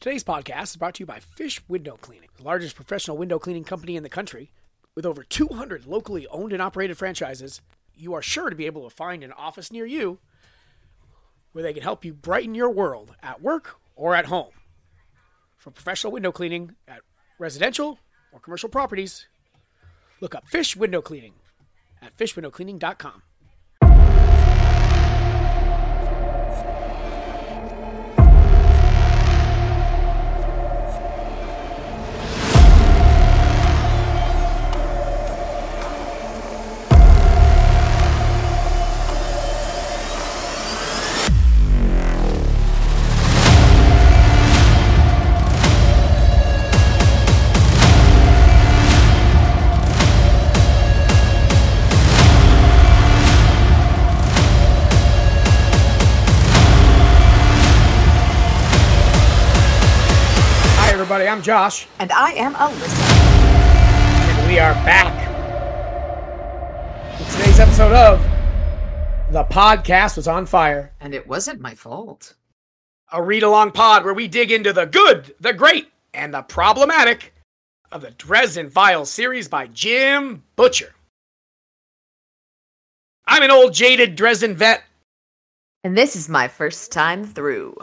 Today's podcast is brought to you by Fish Window Cleaning, the largest professional window cleaning company in the country. With over 200 locally owned and operated franchises, you are sure to be able to find an office near you where they can help you brighten your world at work or at home. For professional window cleaning at residential or commercial properties, look up Fish Window Cleaning at fishwindowcleaning.com. I'm Josh. And I am Alyssa. And we are back with today's episode of The Podcast Was on Fire. And It Wasn't My Fault. A read-along pod where we dig into the good, the great, and the problematic of the Dresden Files series by Jim Butcher. I'm an old jaded Dresden vet. And this is my first time through.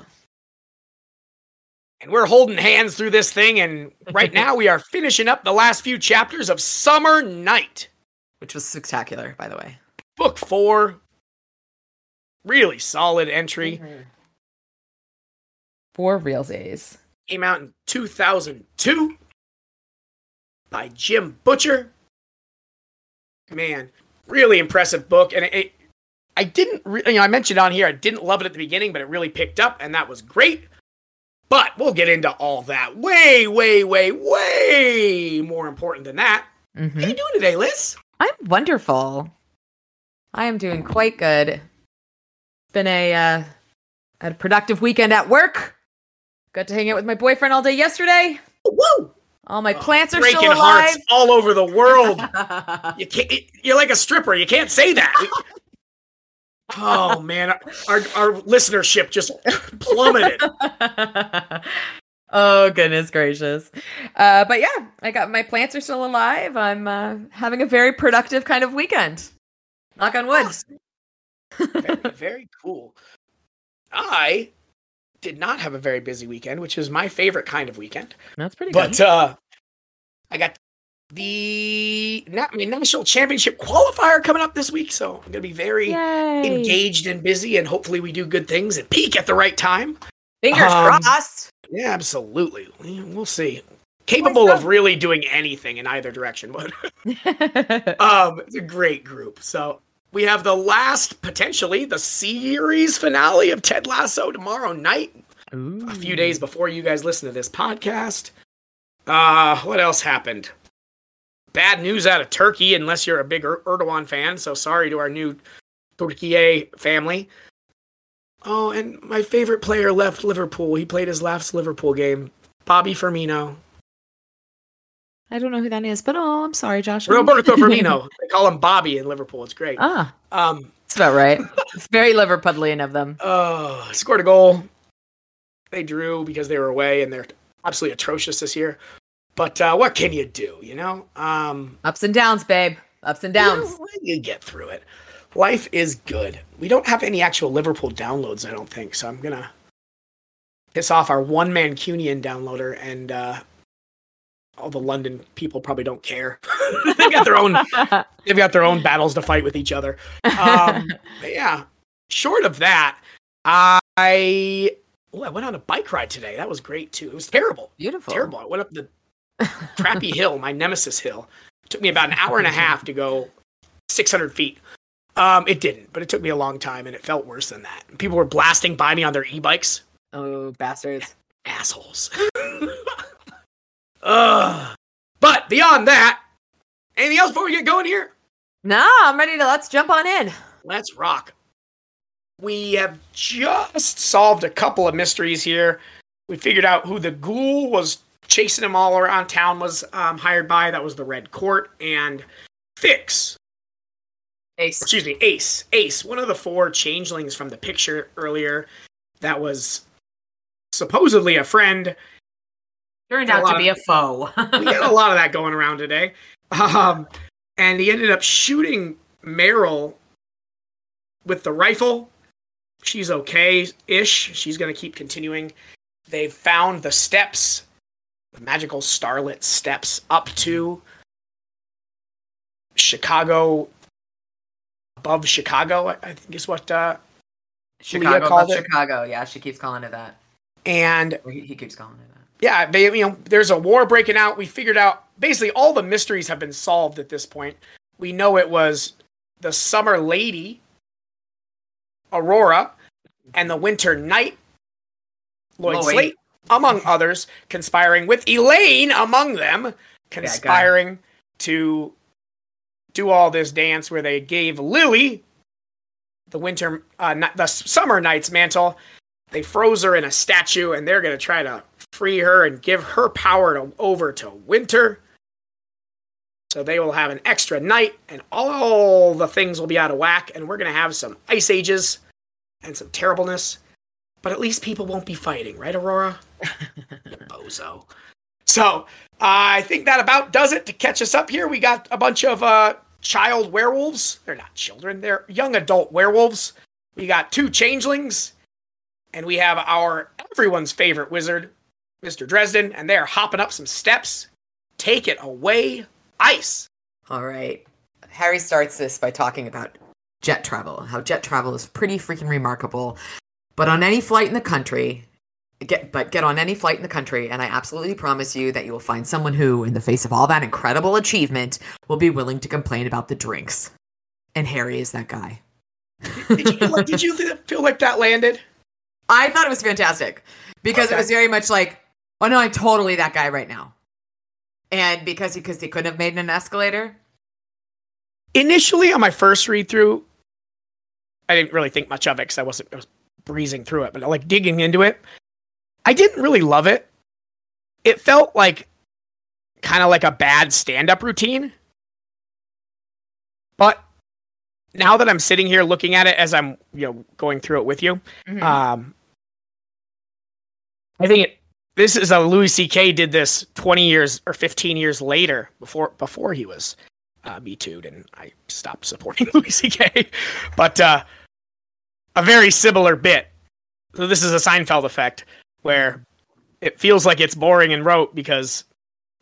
And we're holding hands through this thing, and right now we are finishing up the last few chapters of Summer Knight. Which was spectacular, by the way. Book 4. Really solid entry. For realsies. Came out in 2002 by Jim Butcher. Man, really impressive book. And I mentioned on here, I didn't love it at the beginning, but it really picked up, and that was great. But we'll get into all that. Way, way, way, way more important than that. Mm-hmm. How are you doing today, Liz? I'm wonderful. I am doing quite good. It's been a productive weekend at work. Got to hang out with my boyfriend all day yesterday. Woo! All my plants are still alive. Breaking hearts all over the world. You're like a stripper. You can't say that. Oh, man. Our listenership just plummeted. Oh, goodness gracious. But yeah, I got my plants are still alive. I'm having a very productive kind of weekend. Knock on wood. Very, very cool. I did not have a very busy weekend, which is my favorite kind of weekend. That's pretty good. But I got the national championship qualifier coming up this week, so I'm going to be very engaged and busy, and hopefully we do good things and peak at the right time. Fingers crossed. Yeah, absolutely. We'll see. Capable of really doing anything in either direction. But it's a great group. So we have the last, potentially, the series finale of Ted Lasso tomorrow night. Ooh. A few days before you guys listen to this podcast. What else happened? Bad news out of Turkey, unless you're a big Erdogan fan. So sorry to our new Turkiye family. Oh, and my favorite player left Liverpool. He played his last Liverpool game. Bobby Firmino. I don't know who that is, but I'm sorry, Josh. Roberto Firmino. They call him Bobby in Liverpool. It's great. That's about right. It's very Liverpudlian of them. Oh, scored a goal. They drew because they were away, and they're absolutely atrocious this year. But what can you do, you know? Ups and downs, babe. Ups and downs. You get through it. Life is good. We don't have any actual Liverpool downloads, I don't think. So I'm going to piss off our one Mancunian downloader, and all the London people probably don't care. They've got their own battles to fight with each other. But yeah, short of that, I went on a bike ride today. That was great, too. It was terrible. Beautiful. Terrible. I went up the crappy hill, my nemesis hill. It took me about an hour and a half to go 600 feet. It didn't, but it took me a long time, and it felt worse than that. People were blasting by me on their e-bikes. Oh, bastards. Assholes. But beyond that, anything else before we get going here? No, I'm ready to let's jump on in. Let's rock. We have just solved a couple of mysteries here. We figured out who the ghoul was chasing him all around town was hired by. That was the Red Court. And Ace, one of the 4 changelings from the picture earlier that was supposedly a friend. Turned out to be a foe. We got a lot of that going around today. And he ended up shooting Meryl with the rifle. She's okay-ish. She's going to keep continuing. They've found the steps, the magical starlit steps up to Chicago, above Chicago, I think is what Chicago Leah called it. Chicago, yeah, she keeps calling it that. And he keeps calling it that. Yeah, they, there's a war breaking out. We figured out basically all the mysteries have been solved at this point. We know it was the summer lady, Aurora, and the winter knight, Lloyd Slate, among others, conspiring with Elaine among them, conspiring to do all this dance where they gave Lily the summer knight's mantle. They froze her in a statue, and they're going to try to free her and give her power over to Winter. So they will have an extra night, and all the things will be out of whack, and we're going to have some ice ages and some terribleness. But at least people won't be fighting, right, Aurora? Bozo. So I think that about does it to catch us up here. We got a bunch of child werewolves. They're not children. They're young adult werewolves. We got 2 changelings. And we have everyone's favorite wizard, Mr. Dresden, and they're hopping up some steps. Take it away, ice. All right. Harry starts this by talking about jet travel, how jet travel is pretty freaking remarkable. But get on any flight in the country, and I absolutely promise you that you will find someone who, in the face of all that incredible achievement, will be willing to complain about the drinks. And Harry is that guy. Did you feel like that landed? I thought it was fantastic because it was very much like, oh no, I'm totally that guy right now. And because he couldn't have made an escalator. Initially on my first read through, I didn't really think much of it because I was breezing through it, but like digging into it, I didn't really love it. It felt like kind of like a bad stand-up routine. But now that I'm sitting here looking at it as I'm going through it with you, mm-hmm. I think this is a Louis C.K. did this 20 years or 15 years later before he was Me Too'd and I stopped supporting Louis C.K. But a very similar bit. So this is a Seinfeld effect where it feels like it's boring and rote because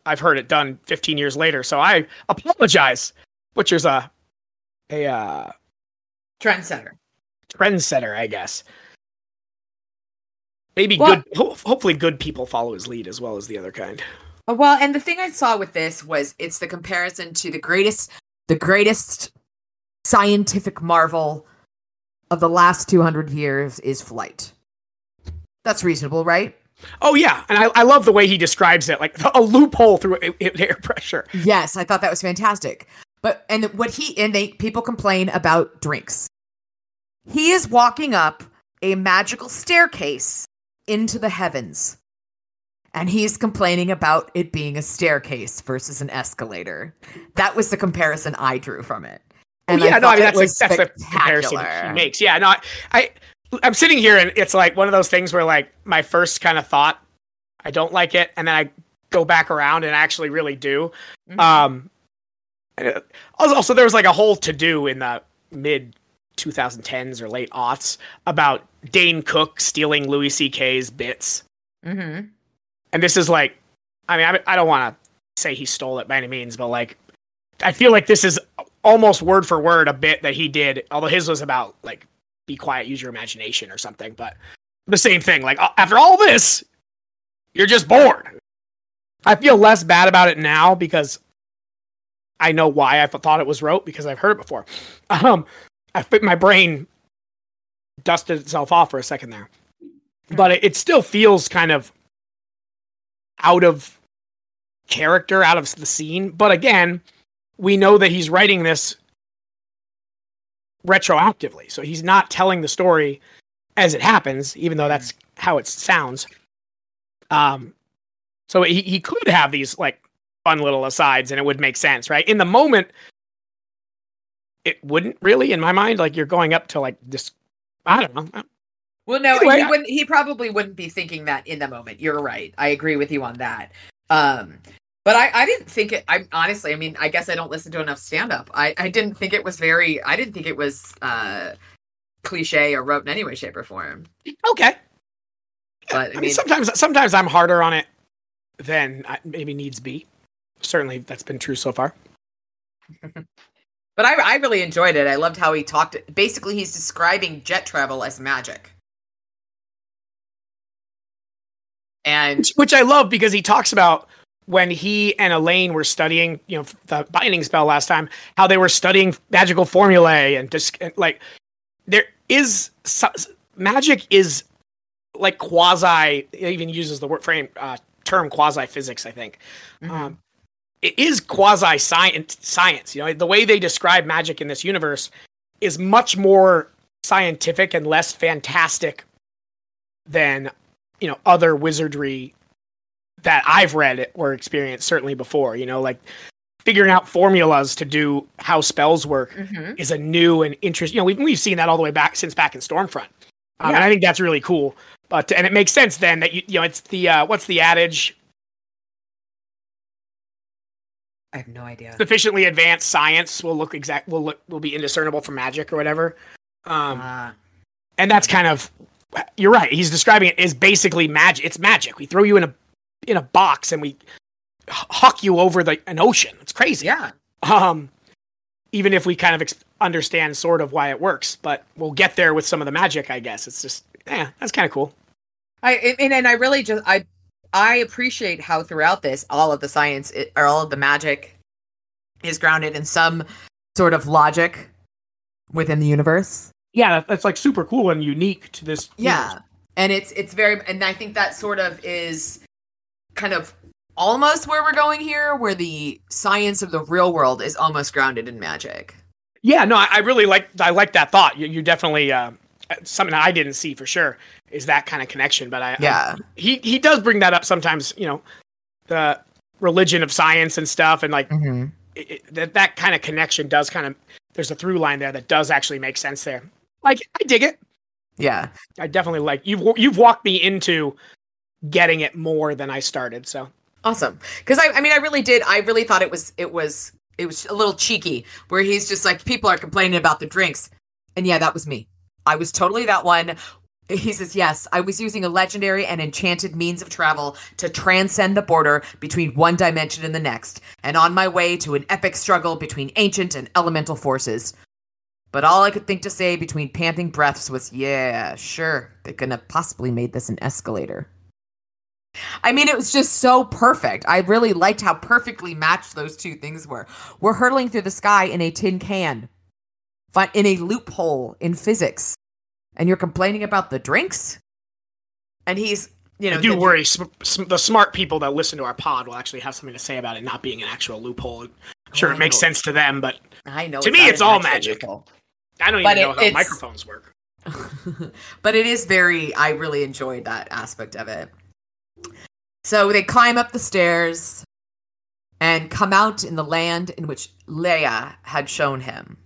I've heard it done 15 years later. So I apologize, which is a trendsetter, I guess. Maybe hopefully good people follow his lead as well as the other kind. Well, and the thing I saw with this was it's the comparison to the greatest scientific marvel of the last 200 years is flight. That's reasonable, right? Oh yeah, and I love the way he describes it, like a loophole through air pressure. Yes, I thought that was fantastic. People complain about drinks. He is walking up a magical staircase into the heavens, and he's complaining about it being a staircase versus an escalator. That was the comparison I drew from it. And that's the comparison he makes. Yeah, no, I'm sitting here and it's like one of those things where like my first kind of thought, I don't like it, and then I go back around and actually really do. Mm-hmm. Also, there was like a whole to-do in the mid-2010s or late aughts about Dane Cook stealing Louis C.K.'s bits. Mm-hmm. And this is like, I don't want to say he stole it by any means, but like, I feel like this is almost word for word a bit that he did, although his was about like, be quiet, use your imagination or something, but the same thing. Like, after all this, you're just bored. I feel less bad about it now because I know why I thought it was rote because I've heard it before. My brain dusted itself off for a second there, but it still feels kind of out of character, out of the scene. But again, we know that he's writing this retroactively, so he's not telling the story as it happens, even though that's how it sounds. So he could have these like fun little asides and it would make sense, right? In the moment, it wouldn't really, in my mind, like you're going up to like this, I don't know, Well, no, anyway, he probably wouldn't be thinking that in the moment. You're right. I agree with you on that. But I didn't think it. I honestly, I mean, I guess I don't listen to enough stand-up. I didn't think it was very. I didn't think it was cliche or rote in any way, shape, or form. Okay. But I mean, sometimes I'm harder on it than maybe needs be. Certainly, that's been true so far. But I really enjoyed it. I loved how he talked. Basically, he's describing jet travel as magic. And which I love, because he talks about when he and Elaine were studying, you know, the binding spell last time, how they were studying magical formulae and just like there is magic is like quasi. It even uses the word term quasi physics, I think. Mm-hmm. It is quasi science. You know, the way they describe magic in this universe is much more scientific and less fantastic than, you know, other wizardry that I've read or experienced certainly before. You know, like figuring out formulas to do how spells work mm-hmm. is a new and interesting. You know, we've seen that all the way back since back in Stormfront, yeah. And I think that's really cool. But and it makes sense then that you know it's the what's the adage? I have no idea. Sufficiently advanced science will be indiscernible from magic or whatever. And that's kind of, you're right. He's describing it as basically magic. It's magic. We throw you in a box and we huck you over an ocean. It's crazy. Yeah. Even if we kind of understand sort of why it works, but we'll get there with some of the magic, I guess. It's just, yeah, that's kind of cool. I appreciate how throughout this, all of the science or all of the magic is grounded in some sort of logic within the universe. Yeah, that's like super cool and unique to this. Yeah, universe. And it's very, and I think that sort of is kind of almost where we're going here, where the science of the real world is almost grounded in magic. Yeah, no, I really like that thought. You definitely. Something I didn't see for sure is that kind of connection, but he does bring that up sometimes, you know, the religion of science and stuff. And like mm-hmm. that kind of connection does kind of, there's a through line there that does actually make sense there. Like I dig it. Yeah. I definitely like you've walked me into getting it more than I started. So awesome. Cause I really did. I really thought it was a little cheeky where he's just like, people are complaining about the drinks. And yeah, that was me. I was totally that one. He says, yes, I was using a legendary and enchanted means of travel to transcend the border between one dimension and the next, and on my way to an epic struggle between ancient and elemental forces. But all I could think to say between panting breaths was, yeah, sure, they couldn't have possibly made this an escalator. I mean, it was just so perfect. I really liked how perfectly matched those two things were. We're hurtling through the sky in a tin can. But in a loophole in physics, and you're complaining about the drinks, and he's, you know, I do worry the smart people that listen to our pod will actually have something to say about it not being an actual loophole. I'm sure it makes sense to them, but I know to me it's all magic. I don't even know how microphones work. But it is very. I really enjoyed that aspect of it. So they climb up the stairs and come out in the land in which Leia had shown him.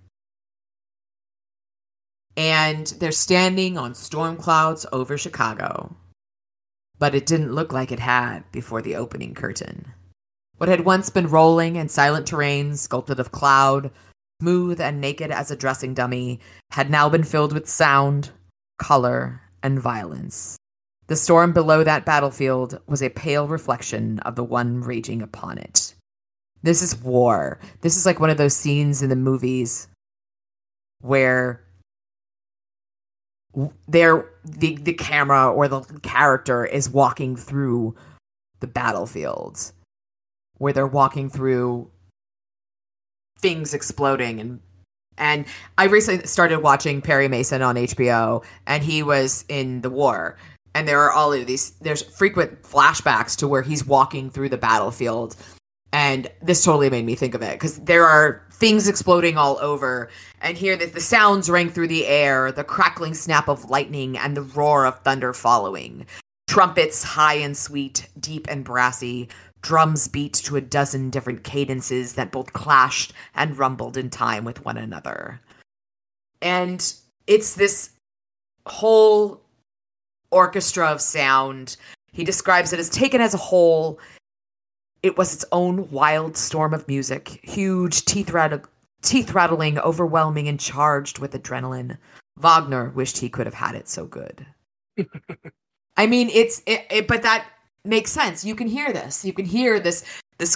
And they're standing on storm clouds over Chicago. But it didn't look like it had before the opening curtain. What had once been rolling and silent terrain, sculpted of cloud, smooth and naked as a dressing dummy, had now been filled with sound, color, and violence. The storm below that battlefield was a pale reflection of the one raging upon it. This is war. This is like one of those scenes in the movies where the camera or the character is walking through the battlefield, where they're walking through things exploding. And I recently started watching Perry Mason on HBO, and he was in the war. And there are all of these, there's frequent flashbacks to where he's walking through the battlefield. And this totally made me think of it, because there are things exploding all over. And here the sounds rang through the air, the crackling snap of lightning and the roar of thunder following. Trumpets high and sweet, deep and brassy. Drums beat to a dozen different cadences that both clashed and rumbled in time with one another. And it's this whole orchestra of sound. He describes it as taken as a whole. It was its own wild storm of music, huge, teeth rattling, overwhelming, and charged with adrenaline. Wagner wished he could have had it so good. I mean, but that makes sense. You can hear this. You can hear this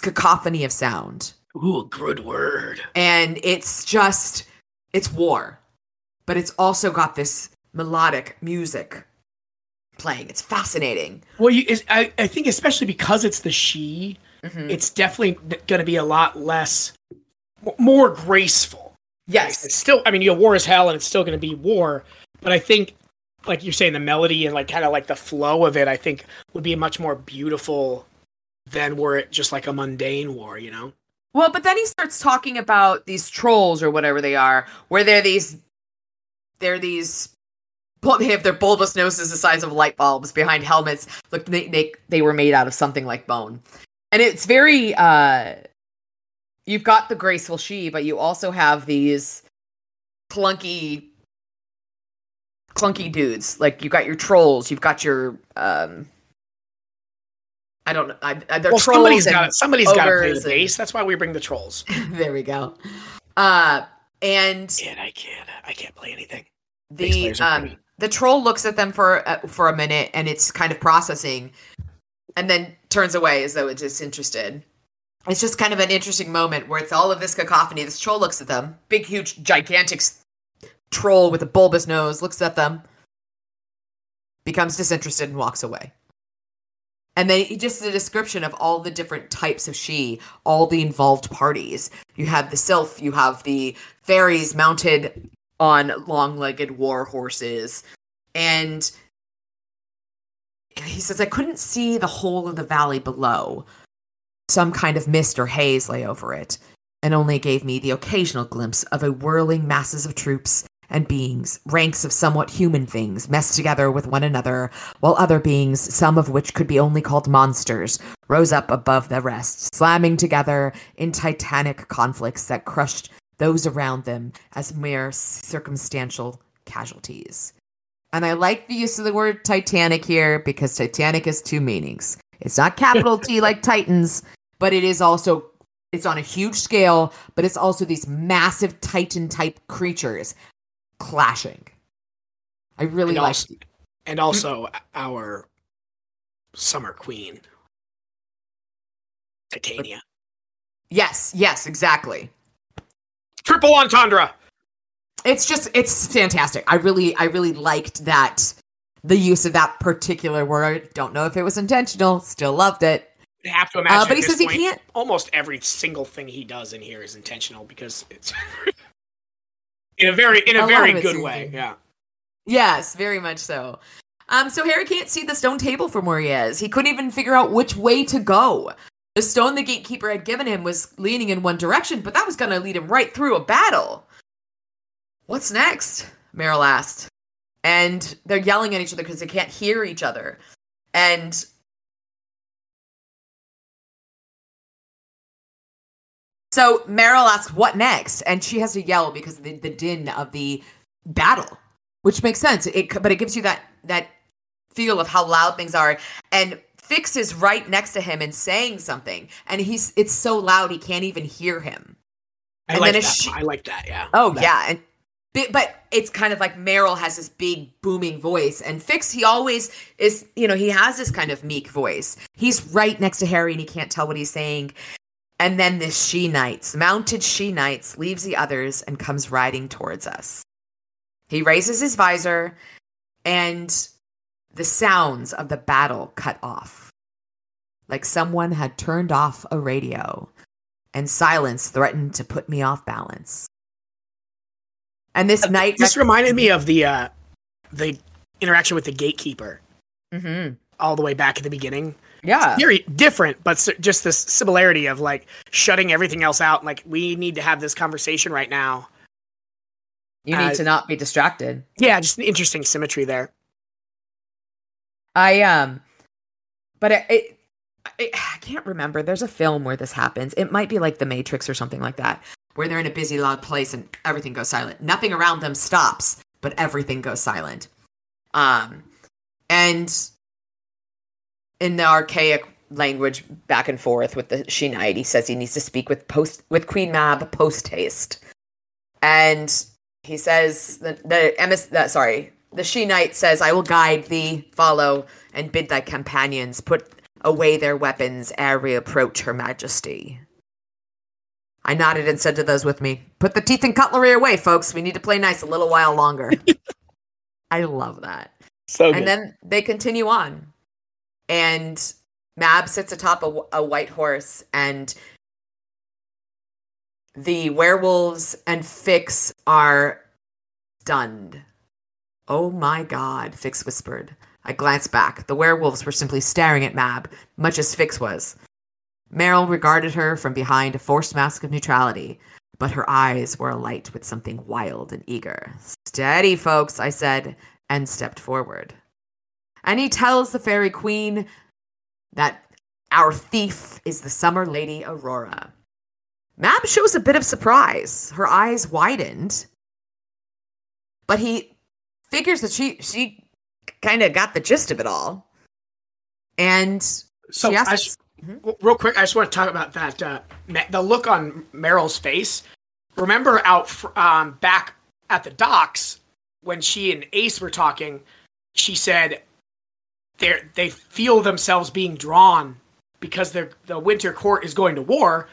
cacophony of sound. Ooh, good word. And it's just, it's war. But it's also got this melodic music playing. It's fascinating. Well, I think especially because it's the she, mm-hmm. It's definitely going to be a lot less, more graceful. Yes. It's still, I mean, war is hell and it's still going to be war. But I think, like you're saying, the melody and like kind of like the flow of it, I think would be much more beautiful than were it just like a mundane war, you know? Well, but then he starts talking about these trolls or whatever they are, where they have their bulbous noses the size of light bulbs behind helmets. Look, they were made out of something like bone. And it's very, you've got the graceful she, but you also have these clunky dudes. Like, you've got your trolls, you've got your, I don't know. Somebody's got to play the bass. That's why we bring the trolls. There we go. And I can't play anything. The troll looks at them for a minute, and it's kind of processing, and then turns away as though it's disinterested. It's just kind of an interesting moment where it's all of this cacophony. This troll looks at them, big, huge, gigantic troll with a bulbous nose, looks at them, becomes disinterested, and walks away. And then just a description of all the different types of she, all the involved parties. You have the sylph, you have the fairies mounted on long-legged war horses. And he says, I couldn't see the whole of the valley below. Some kind of mist or haze lay over it, and only gave me the occasional glimpse of a whirling masses of troops and beings, ranks of somewhat human things, messed together with one another, while other beings, some of which could be only called monsters, rose up above the rest, slamming together in titanic conflicts that crushed those around them as mere circumstantial casualties. And I like the use of the word Titanic here, because Titanic has two meanings. It's not capital T like Titans, but it is also, it's on a huge scale, but it's also these massive Titan-type creatures clashing. I really like it. And also our summer queen, Titania. Yes, exactly. Triple entendre. It's fantastic. I really liked that, the use of that particular word. Don't know if it was intentional. Still loved it. I have to imagine. But he says he can't. Almost every single thing he does in here is intentional, because it's in a very good way. Yeah. Yes, very much so. So Harry can't see the stone table from where he is. He couldn't even figure out which way to go. The stone the gatekeeper had given him was leaning in one direction, but that was going to lead him right through a battle. What's next? Meryl asked. And they're yelling at each other because they can't hear each other. And so Meryl asks, what next? And she has to yell because of the din of the battle, which makes sense. But it gives you that feel of how loud things are. And Fix is right next to him and saying something, and it's so loud he can't even hear him. I like that, yeah. Oh, that. Yeah. But it's kind of like Meryl has this big booming voice, and Fix, he always is, you know, he has this kind of meek voice. He's right next to Harry, and he can't tell what he's saying. And then this mounted she knights, leaves the others and comes riding towards us. He raises his visor, and the sounds of the battle cut off, like someone had turned off a radio, and silence threatened to put me off balance. And this night... This reminded me of the interaction with the gatekeeper, mm-hmm. all the way back at the beginning. Yeah. It's very different, but just this similarity of, like, shutting everything else out, and, like, we need to have this conversation right now. You need to not be distracted. Yeah, just an interesting symmetry there. I can't remember. There's a film where this happens. It might be like The Matrix or something like that, where they're in a busy, loud place and everything goes silent. Nothing around them stops, but everything goes silent. And in the archaic language back and forth with the she knight, he says he needs to speak with Queen Mab post haste. And he says the she knight says, "I will guide thee, follow, and bid thy companions put away their weapons ere we approach her majesty." I nodded and said to those with me, "Put the teeth and cutlery away, folks. We need to play nice a little while longer." I love that. So good. And then they continue on. And Mab sits atop a white horse, and the werewolves and Fix are stunned. "Oh my God," Fix whispered. I glanced back. The werewolves were simply staring at Mab, much as Fix was. Meryl regarded her from behind a forced mask of neutrality, but her eyes were alight with something wild and eager. "Steady, folks," I said, and stepped forward. And he tells the fairy queen that our thief is the summer lady Aurora. Mab shows a bit of surprise. Her eyes widened, but he figures that she kind of got the gist of it all. And so she asks... Real quick, I just want to talk about that. The look on Meryl's face. Remember back at the docks when she and Ace were talking, she said they feel themselves being drawn because the Winter Court is going to war.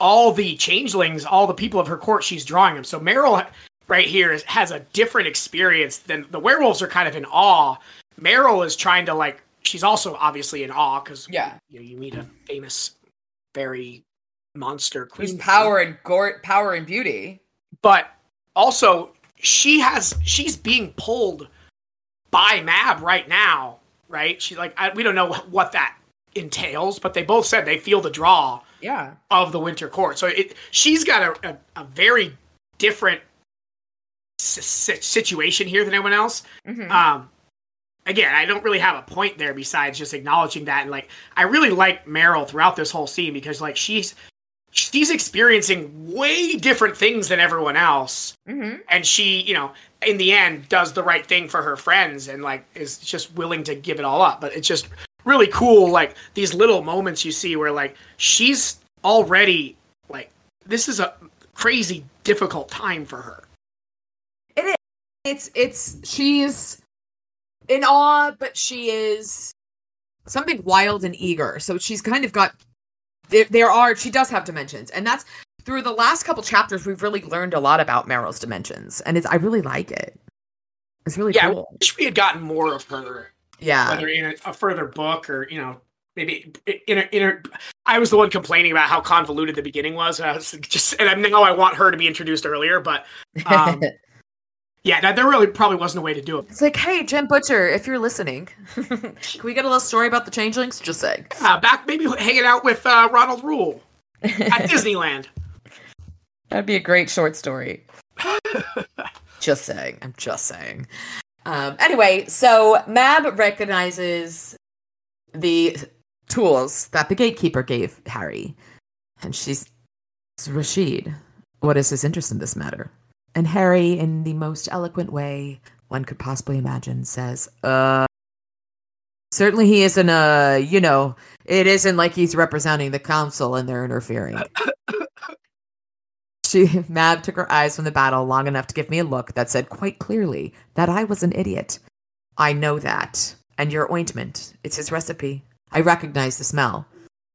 All the changelings, all the people of her court, she's drawing them. So Meryl right here has a different experience than the werewolves are kind of in awe. Meryl is trying to like... She's also obviously in awe because you meet a famous fairy monster queen. Who's power and beauty. But also she's being pulled by Mab right now, right? She's like, we don't know what that entails, but they both said they feel the draw of the Winter Court. So she's got a very different situation here than anyone else. Mm-hmm. Again, I don't really have a point there besides just acknowledging that. And like, I really like Meryl throughout this whole scene because like she's experiencing way different things than everyone else. Mm-hmm. And she, in the end does the right thing for her friends and like is just willing to give it all up. But it's just really cool. Like these little moments you see where like, she's already like, this is a crazy difficult time for her. It is. She's in awe, but she is something wild and eager. So she's kind of got, she does have dimensions. And that's, through the last couple chapters, we've really learned a lot about Meryl's dimensions. And I really like it. It's really cool. I wish we had gotten more of her. Yeah. Whether in a further book or, maybe I was the one complaining about how convoluted the beginning was. And I know I want her to be introduced earlier, but... there really probably wasn't a way to do it. It's like, hey, Jim Butcher, if you're listening, can we get a little story about the changelings? Just saying. Back maybe hanging out with Ronald Rule at Disneyland. That'd be a great short story. Just saying. I'm just saying. Anyway, so Mab recognizes the tools that the gatekeeper gave Harry. And she's Rashid. What is his interest in this matter? And Harry, in the most eloquent way one could possibly imagine, says, certainly he isn't it isn't like he's representing the council and they're interfering." Mab took her eyes from the battle long enough to give me a look that said quite clearly that I was an idiot. "I know that. And your ointment. It's his recipe. I recognize the smell.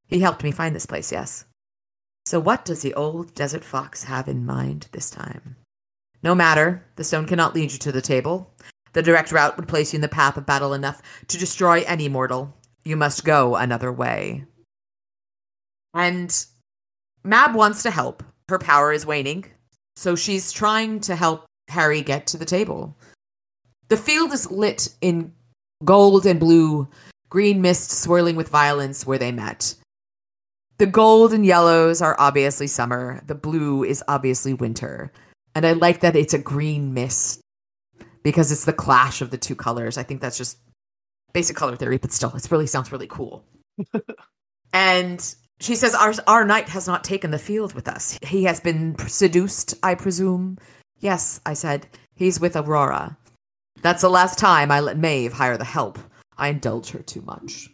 He helped me find this place, yes. So what does the old desert fox have in mind this time? No matter, the stone cannot lead you to the table. The direct route would place you in the path of battle enough to destroy any mortal. You must go another way." And Mab wants to help. Her power is waning, so she's trying to help Harry get to the table. The field is lit in gold and blue, green mist swirling with violence where they met. The gold and yellows are obviously summer. The blue is obviously winter. And I like that it's a green mist because it's the clash of the two colors. I think that's just basic color theory, but still, it really sounds really cool. And she says, our knight has not taken the field with us. He has been seduced, I presume. "Yes," I said. "He's with Aurora. That's the last time I let Maeve hire the help. I indulge her too much.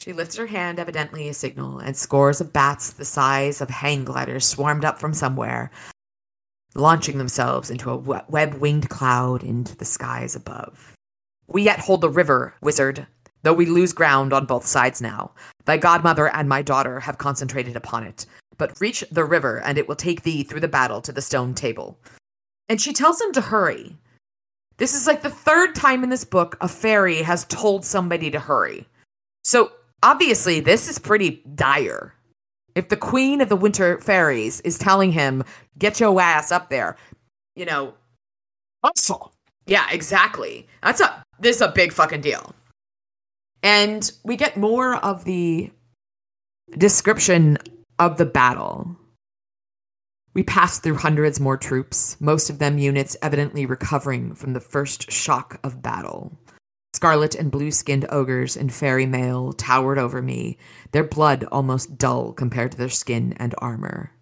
She lifts her hand, evidently a signal, and scores of bats the size of hang gliders swarmed up from somewhere, launching themselves into a web-winged cloud into the skies above. We yet hold the river, wizard, though we lose ground on both sides now. Thy godmother and my daughter have concentrated upon it. But reach the river, and it will take thee through the battle to the stone table. And she tells him to hurry. This is like the third time in this book a fairy has told somebody to hurry. So, obviously, this is pretty dire. If the queen of the winter fairies is telling him, get your ass up there, you know. Hustle. Yeah, exactly. This is a big fucking deal. And we get more of the description of the battle. We passed through hundreds more troops, most of them units evidently recovering from the first shock of battle. Scarlet and blue-skinned ogres in fairy mail towered over me, their blood almost dull compared to their skin and armor.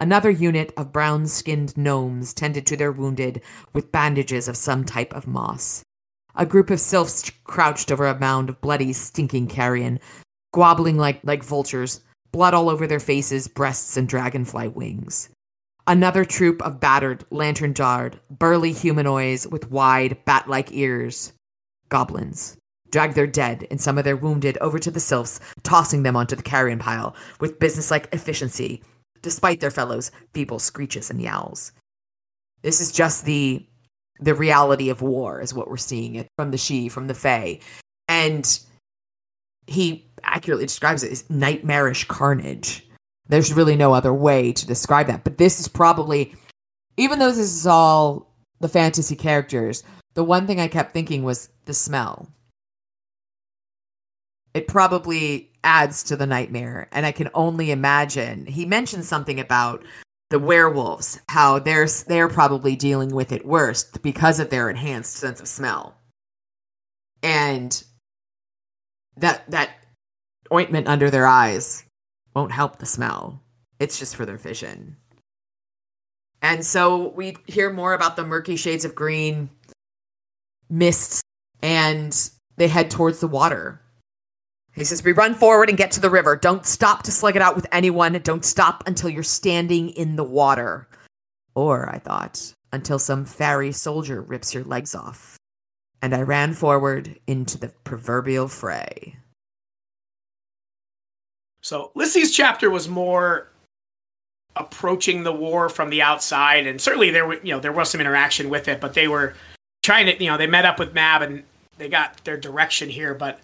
Another unit of brown-skinned gnomes tended to their wounded with bandages of some type of moss. A group of sylphs crouched over a mound of bloody, stinking carrion, squabbling like vultures, blood all over their faces, breasts, and dragonfly wings. Another troop of battered, lantern-jarred, burly humanoids with wide, bat-like ears. Goblins. Dragged their dead and some of their wounded over to the sylphs, tossing them onto the carrion pile with businesslike efficiency, despite their fellows' feeble screeches and yowls. This is just the reality of war, is what we're seeing it from the She, from the Fae. And he accurately describes it as nightmarish carnage. There's really no other way to describe that. But this is probably, even though this is all the fantasy characters, the one thing I kept thinking was the smell. It probably adds to the nightmare. And I can only imagine, he mentioned something about the werewolves, how they're probably dealing with it worst because of their enhanced sense of smell. And that ointment under their eyes won't help the smell. It's just for their vision. And so we hear more about the murky shades of green mists, and they head towards the water. He says, we run forward and get to the river. Don't stop to slug it out with anyone. Don't stop until you're standing in the water. Or, I thought, until some fairy soldier rips your legs off. And I ran forward into the proverbial fray. So Lissy's chapter was more approaching the war from the outside, and certainly there was some interaction with it, but they were trying to, they met up with Mab and they got their direction here, but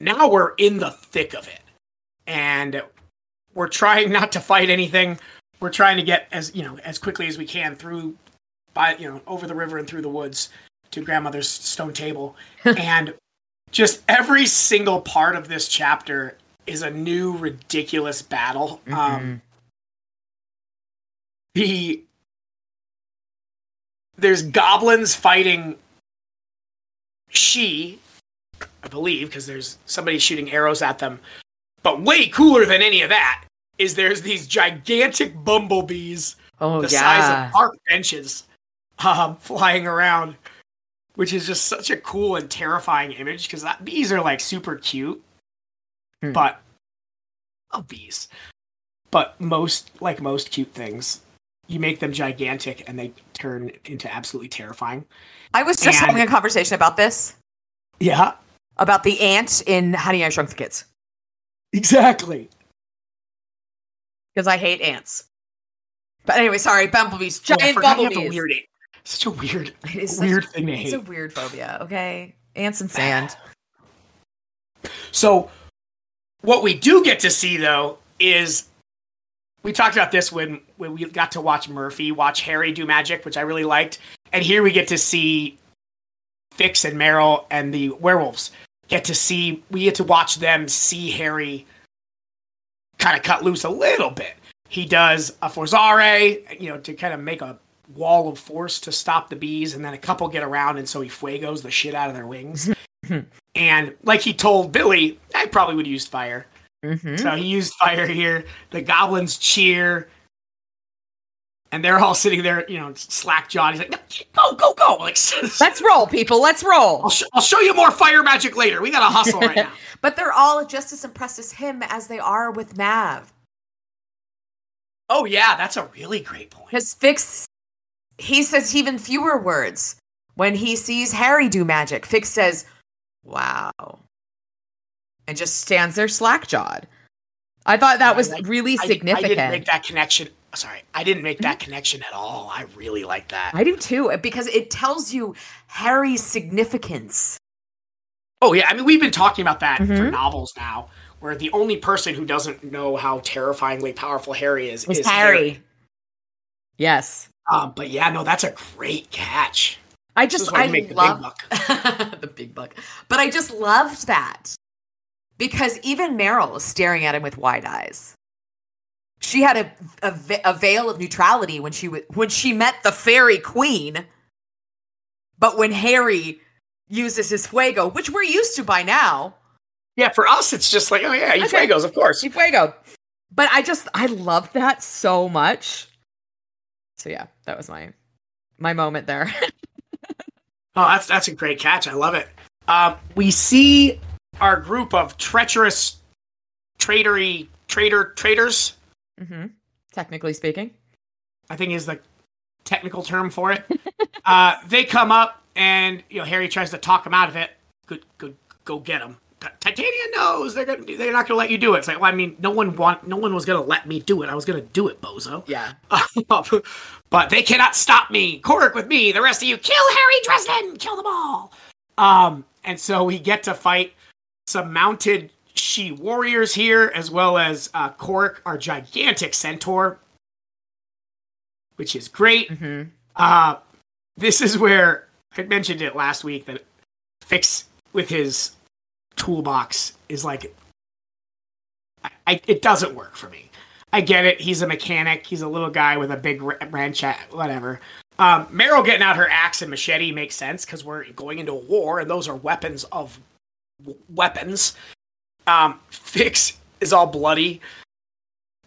now we're in the thick of it, and we're trying not to fight anything. We're trying to get as quickly as we can through over the river and through the woods to grandmother's stone table. And just every single part of this chapter is a new ridiculous battle. Mm-hmm. There's goblins fighting She, I believe, because there's somebody shooting arrows at them. But way cooler than any of that is there's these gigantic bumblebees size of park benches flying around, which is just such a cool and terrifying image, because bees are like super cute, but bees. But most cute things, you make them gigantic and they turn into absolutely terrifying. I was just having a conversation about this. Yeah. About the ant in Honey, I Shrunk the Kids. Exactly. Because I hate ants. But anyway, sorry, bumblebees. Giant bumblebees. Such a weird thing to hate. It's a weird phobia, okay? Ants and sand. So, what we do get to see, though, is... We talked about this when we got to watch Murphy watch Harry do magic, which I really liked. And here we get to see Fix and Meryl and the werewolves. We get to watch them see Harry kind of cut loose a little bit. He does a forzare, to kind of make a wall of force to stop the bees, and then a couple get around, and so he fuegos the shit out of their wings. And like he told Billy, I probably would have used fire. Mm-hmm. So he used fire here. The goblins cheer. And they're all sitting there, you know, slack-jawed. He's like, no, go. Like, let's roll, people. Let's roll. I'll show you more fire magic later. We got to hustle right now. But they're all just as impressed as him as they are with Mav. Oh, yeah. That's a really great point. Because Fix, he says even fewer words. When he sees Harry do magic, Fix says, wow. And just stands there slack-jawed. I thought that was really significant. I didn't make that connection. Sorry, I didn't make that connection at all. I really like that. I do too, because it tells you Harry's significance. Oh, yeah. I mean, we've been talking about that for novels now, where the only person who doesn't know how terrifyingly powerful Harry is Harry. Yes. But yeah, no, that's a great catch. I love the big buck. The big buck. But I just loved that. Because even Meryl is staring at him with wide eyes. She had a veil of neutrality when she met the fairy queen. But when Harry uses his fuego, which we're used to by now. Yeah, for us, it's just like, oh yeah, he fuegos, of course. He fuego. But I loved that so much. So yeah, that was my moment there. Oh, that's a great catch. I love it. We see our group of treacherous, traitors. Mm-hmm. Technically speaking, I think is the technical term for it. They come up, and Harry tries to talk him out of it. Good, go get him. Titania knows they're not going to let you do it. It's like, well, I mean, no one was going to let me do it. I was going to do it, bozo. Yeah. But they cannot stop me. Cork with me. The rest of you, kill Harry Dresden. Kill them all. And so we get to fight some mounted she warriors here, as well as Cork, our gigantic centaur, which is great. Mm-hmm. This is where I mentioned it last week that Fix with his toolbox is like, it doesn't work for me. I get it. He's a mechanic. He's a little guy with a big wrench, whatever. Meryl getting out her axe and machete makes sense because we're going into a war, and those are weapons of weapons. Fix is all bloody,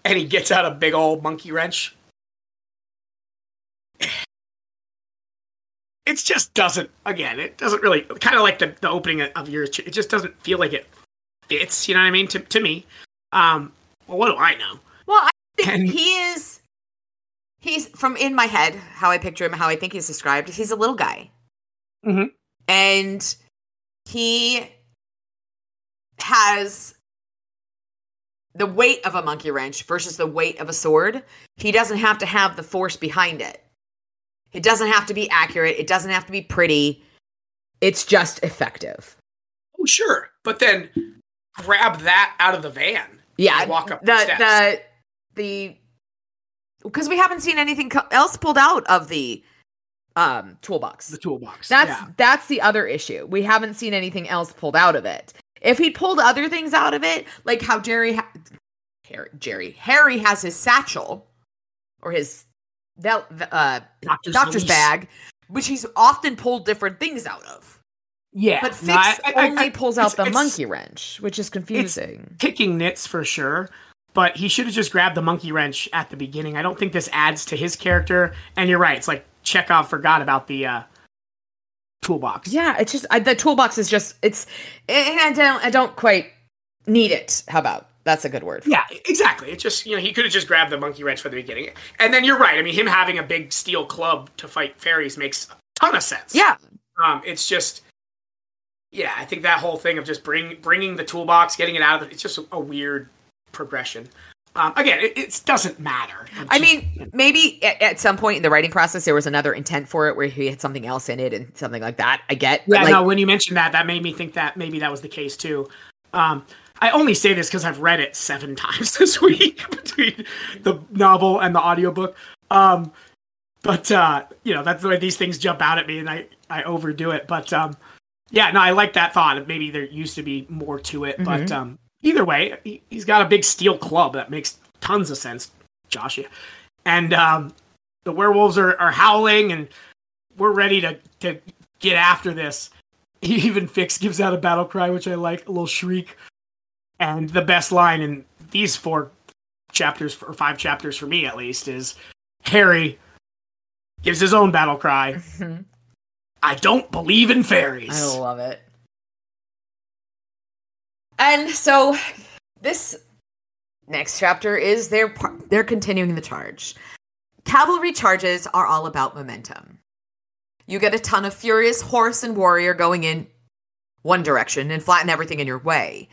and he gets out a big old monkey wrench. It just doesn't, again, it doesn't really, kind of like the opening of your, it just doesn't feel like it fits, you know what I mean, to me. Well, what do I know? Well, I think he's, from in my head, how I picture him, how I think he's described, he's a little guy. Mm-hmm. And he has the weight of a monkey wrench versus the weight of a sword. He doesn't have to have the force behind it. It doesn't have to be accurate. It doesn't have to be pretty. It's just effective. Oh, sure. But then grab that out of the van. Yeah. And walk up the steps. Because we haven't seen anything else pulled out of the toolbox. The toolbox. That's the other issue. We haven't seen anything else pulled out of it. If he'd pulled other things out of it, like how Harry has his satchel or his doctor's bag, which he's often pulled different things out of. Yeah. But Fix pulls out the monkey wrench, which is confusing. It's kicking nits for sure, but he should have just grabbed the monkey wrench at the beginning. I don't think this adds to his character. And you're right. It's like Chekhov forgot about the toolbox. Yeah, it's just the toolbox is just I don't quite need it. How about that's a good word? Yeah, exactly. It's just he could have just grabbed the monkey wrench for the beginning, and then you're right. I mean, him having a big steel club to fight fairies makes a ton of sense. Yeah, it's just I think that whole thing of just bringing the toolbox, getting it out of it's just a weird progression. Again, it doesn't matter. Maybe at some point in the writing process, there was another intent for it where he had something else in it and something like that. I get. Yeah, no, when you mentioned that made me think that maybe that was the case too. I only say this because I've read it 7 times this week between the novel and the audiobook. But that's the way these things jump out at me and I overdo it. But I like that thought. Maybe there used to be more to it, but... Either way, he's got a big steel club that makes tons of sense, Josh. Yeah. And the werewolves are howling, and we're ready to get after this. Even Fix gives out a battle cry, which I like, a little shriek. And the best line in these 4 chapters, or 5 chapters for me at least, is Harry gives his own battle cry. Mm-hmm. I don't believe in fairies. I love it. And so this next chapter is they're continuing the charge. Cavalry charges are all about momentum. You get a ton of furious horse and warrior going in one direction and flatten everything in your way.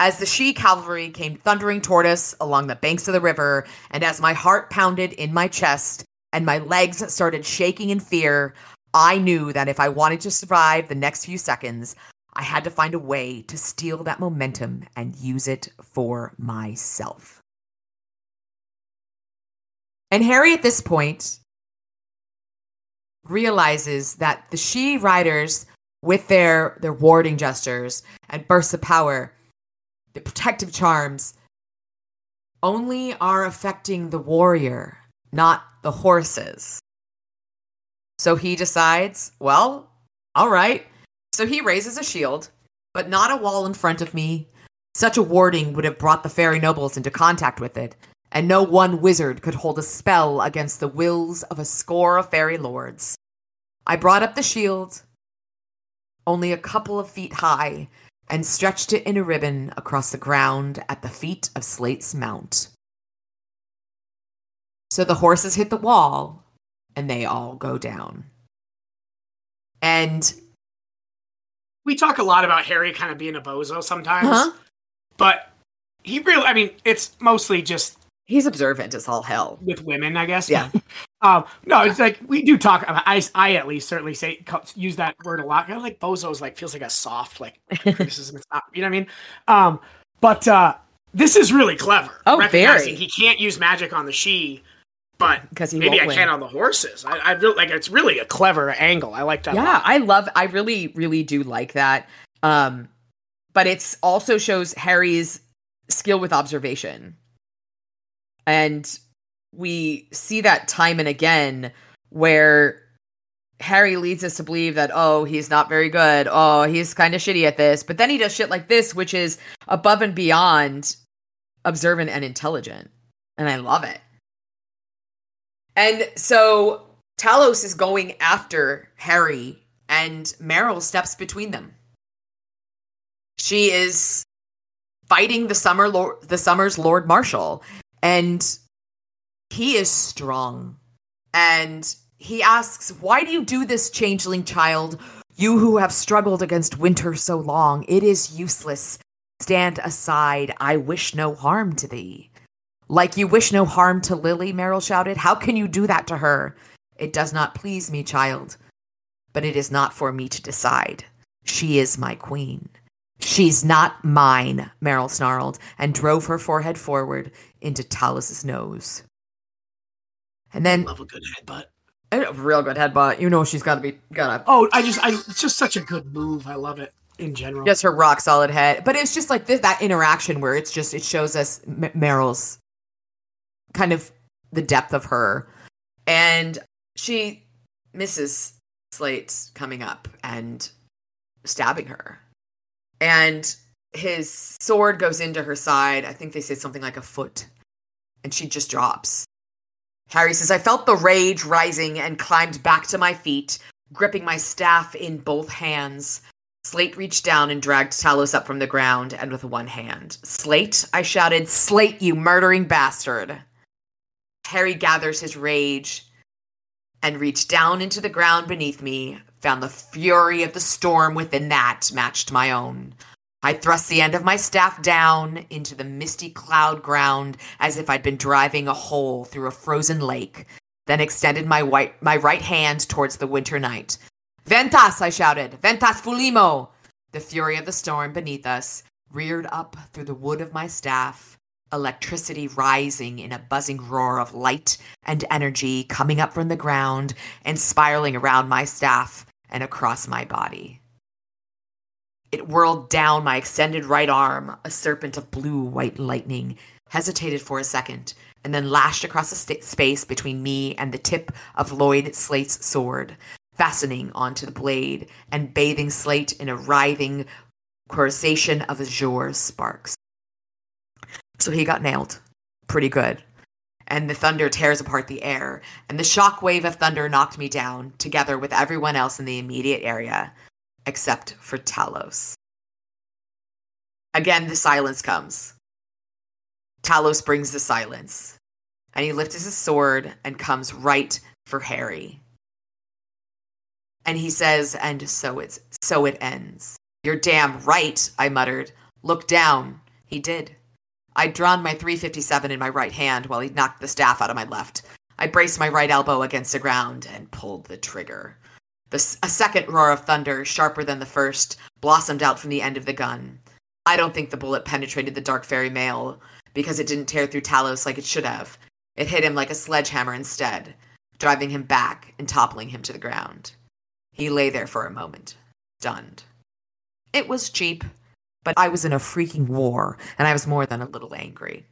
As the she cavalry came thundering toward us along the banks of the river, and as my heart pounded in my chest and my legs started shaking in fear, I knew that if I wanted to survive the next few seconds, I had to find a way to steal that momentum and use it for myself. And Harry, at this point, realizes that the she riders, with their warding gestures and bursts of power, the protective charms, only are affecting the warrior, not the horses. So he decides, well, all right. So he raises a shield, but not a wall in front of me. Such a warding would have brought the fairy nobles into contact with it, and no one wizard could hold a spell against the wills of a score of fairy lords. I brought up the shield, only a couple of feet high, and stretched it in a ribbon across the ground at the feet of Slate's mount. So the horses hit the wall, and they all go down. And we talk a lot about Harry kind of being a bozo sometimes. Uh-huh. But he really, I mean, it's mostly just... He's observant as all hell. With women, I guess. Yeah. No, it's like, we do talk, I at least certainly say, use that word a lot. Kind of like bozo's like, feels like a soft, like, criticism. It's not, you know what I mean? But this is really clever. Oh, very. He can't use magic on the she, but he maybe I win. Can on the horses. I feel like it's really a clever angle. I like that. Yeah, I love. I really, really do like that. But it's also shows Harry's skill with observation, and we see that time and again where Harry leads us to believe that he's not very good. Oh, he's kind of shitty at this. But then he does shit like this, which is above and beyond observant and intelligent, and I love it. And so Talos is going after Harry, and Meryl steps between them. She is fighting the Summer's Lord Marshal, and he is strong. And he asks, "Why do you do this, changeling child? You who have struggled against winter so long, it is useless. Stand aside. I wish no harm to thee." "Like you wish no harm to Lily," Meryl shouted. "How can you do that to her? It does not please me, child. But it is not for me to decide. She is my queen." "She's not mine," Meryl snarled, and drove her forehead forward into Talos' nose. And then... Love a good headbutt. A real good headbutt. You know she's got to be... it's just such a good move. I love it. In general. Just her rock solid head. But it's just like this, that interaction where it's just... It shows us Meryl's... kind of the depth of her. And she misses Slate's coming up and stabbing her. And his sword goes into her side. I think they said something like a foot. And she just drops. Harry says, "I felt the rage rising and climbed back to my feet, gripping my staff in both hands. Slate reached down and dragged Talos up from the ground and with one hand. 'Slate,' I shouted. 'Slate, you murdering bastard.' Harry gathers his rage and reached down into the ground beneath me, found the fury of the storm within that matched my own. I thrust the end of my staff down into the misty cloud ground as if I'd been driving a hole through a frozen lake, then extended my right hand towards the winter night. 'Ventas,' I shouted. 'Ventas fulimo!' The fury of the storm beneath us reared up through the wood of my staff, electricity rising in a buzzing roar of light and energy coming up from the ground and spiraling around my staff and across my body. It whirled down my extended right arm, a serpent of blue-white lightning, hesitated for a second, and then lashed across a space between me and the tip of Lloyd Slate's sword, fastening onto the blade and bathing Slate in a writhing coruscation of azure sparks. So he got nailed. Pretty good. and the thunder tears apart the air, and the shockwave of thunder knocked me down, together with everyone else in the immediate area, except for Talos. Again, the silence comes. Talos brings the silence, and he lifts his sword and comes right for Harry. And he says, "And so it ends." "You're damn right," I muttered. "Look down." He did. I'd drawn my .357 in my right hand while he knocked the staff out of my left. I braced my right elbow against the ground and pulled the trigger. A second roar of thunder, sharper than the first, blossomed out from the end of the gun. I don't think the bullet penetrated the dark fairy mail, because it didn't tear through Talos like it should have. It hit him like a sledgehammer instead, driving him back and toppling him to the ground. He lay there for a moment, stunned. It was cheap, but I was in a freaking war, and I was more than a little angry.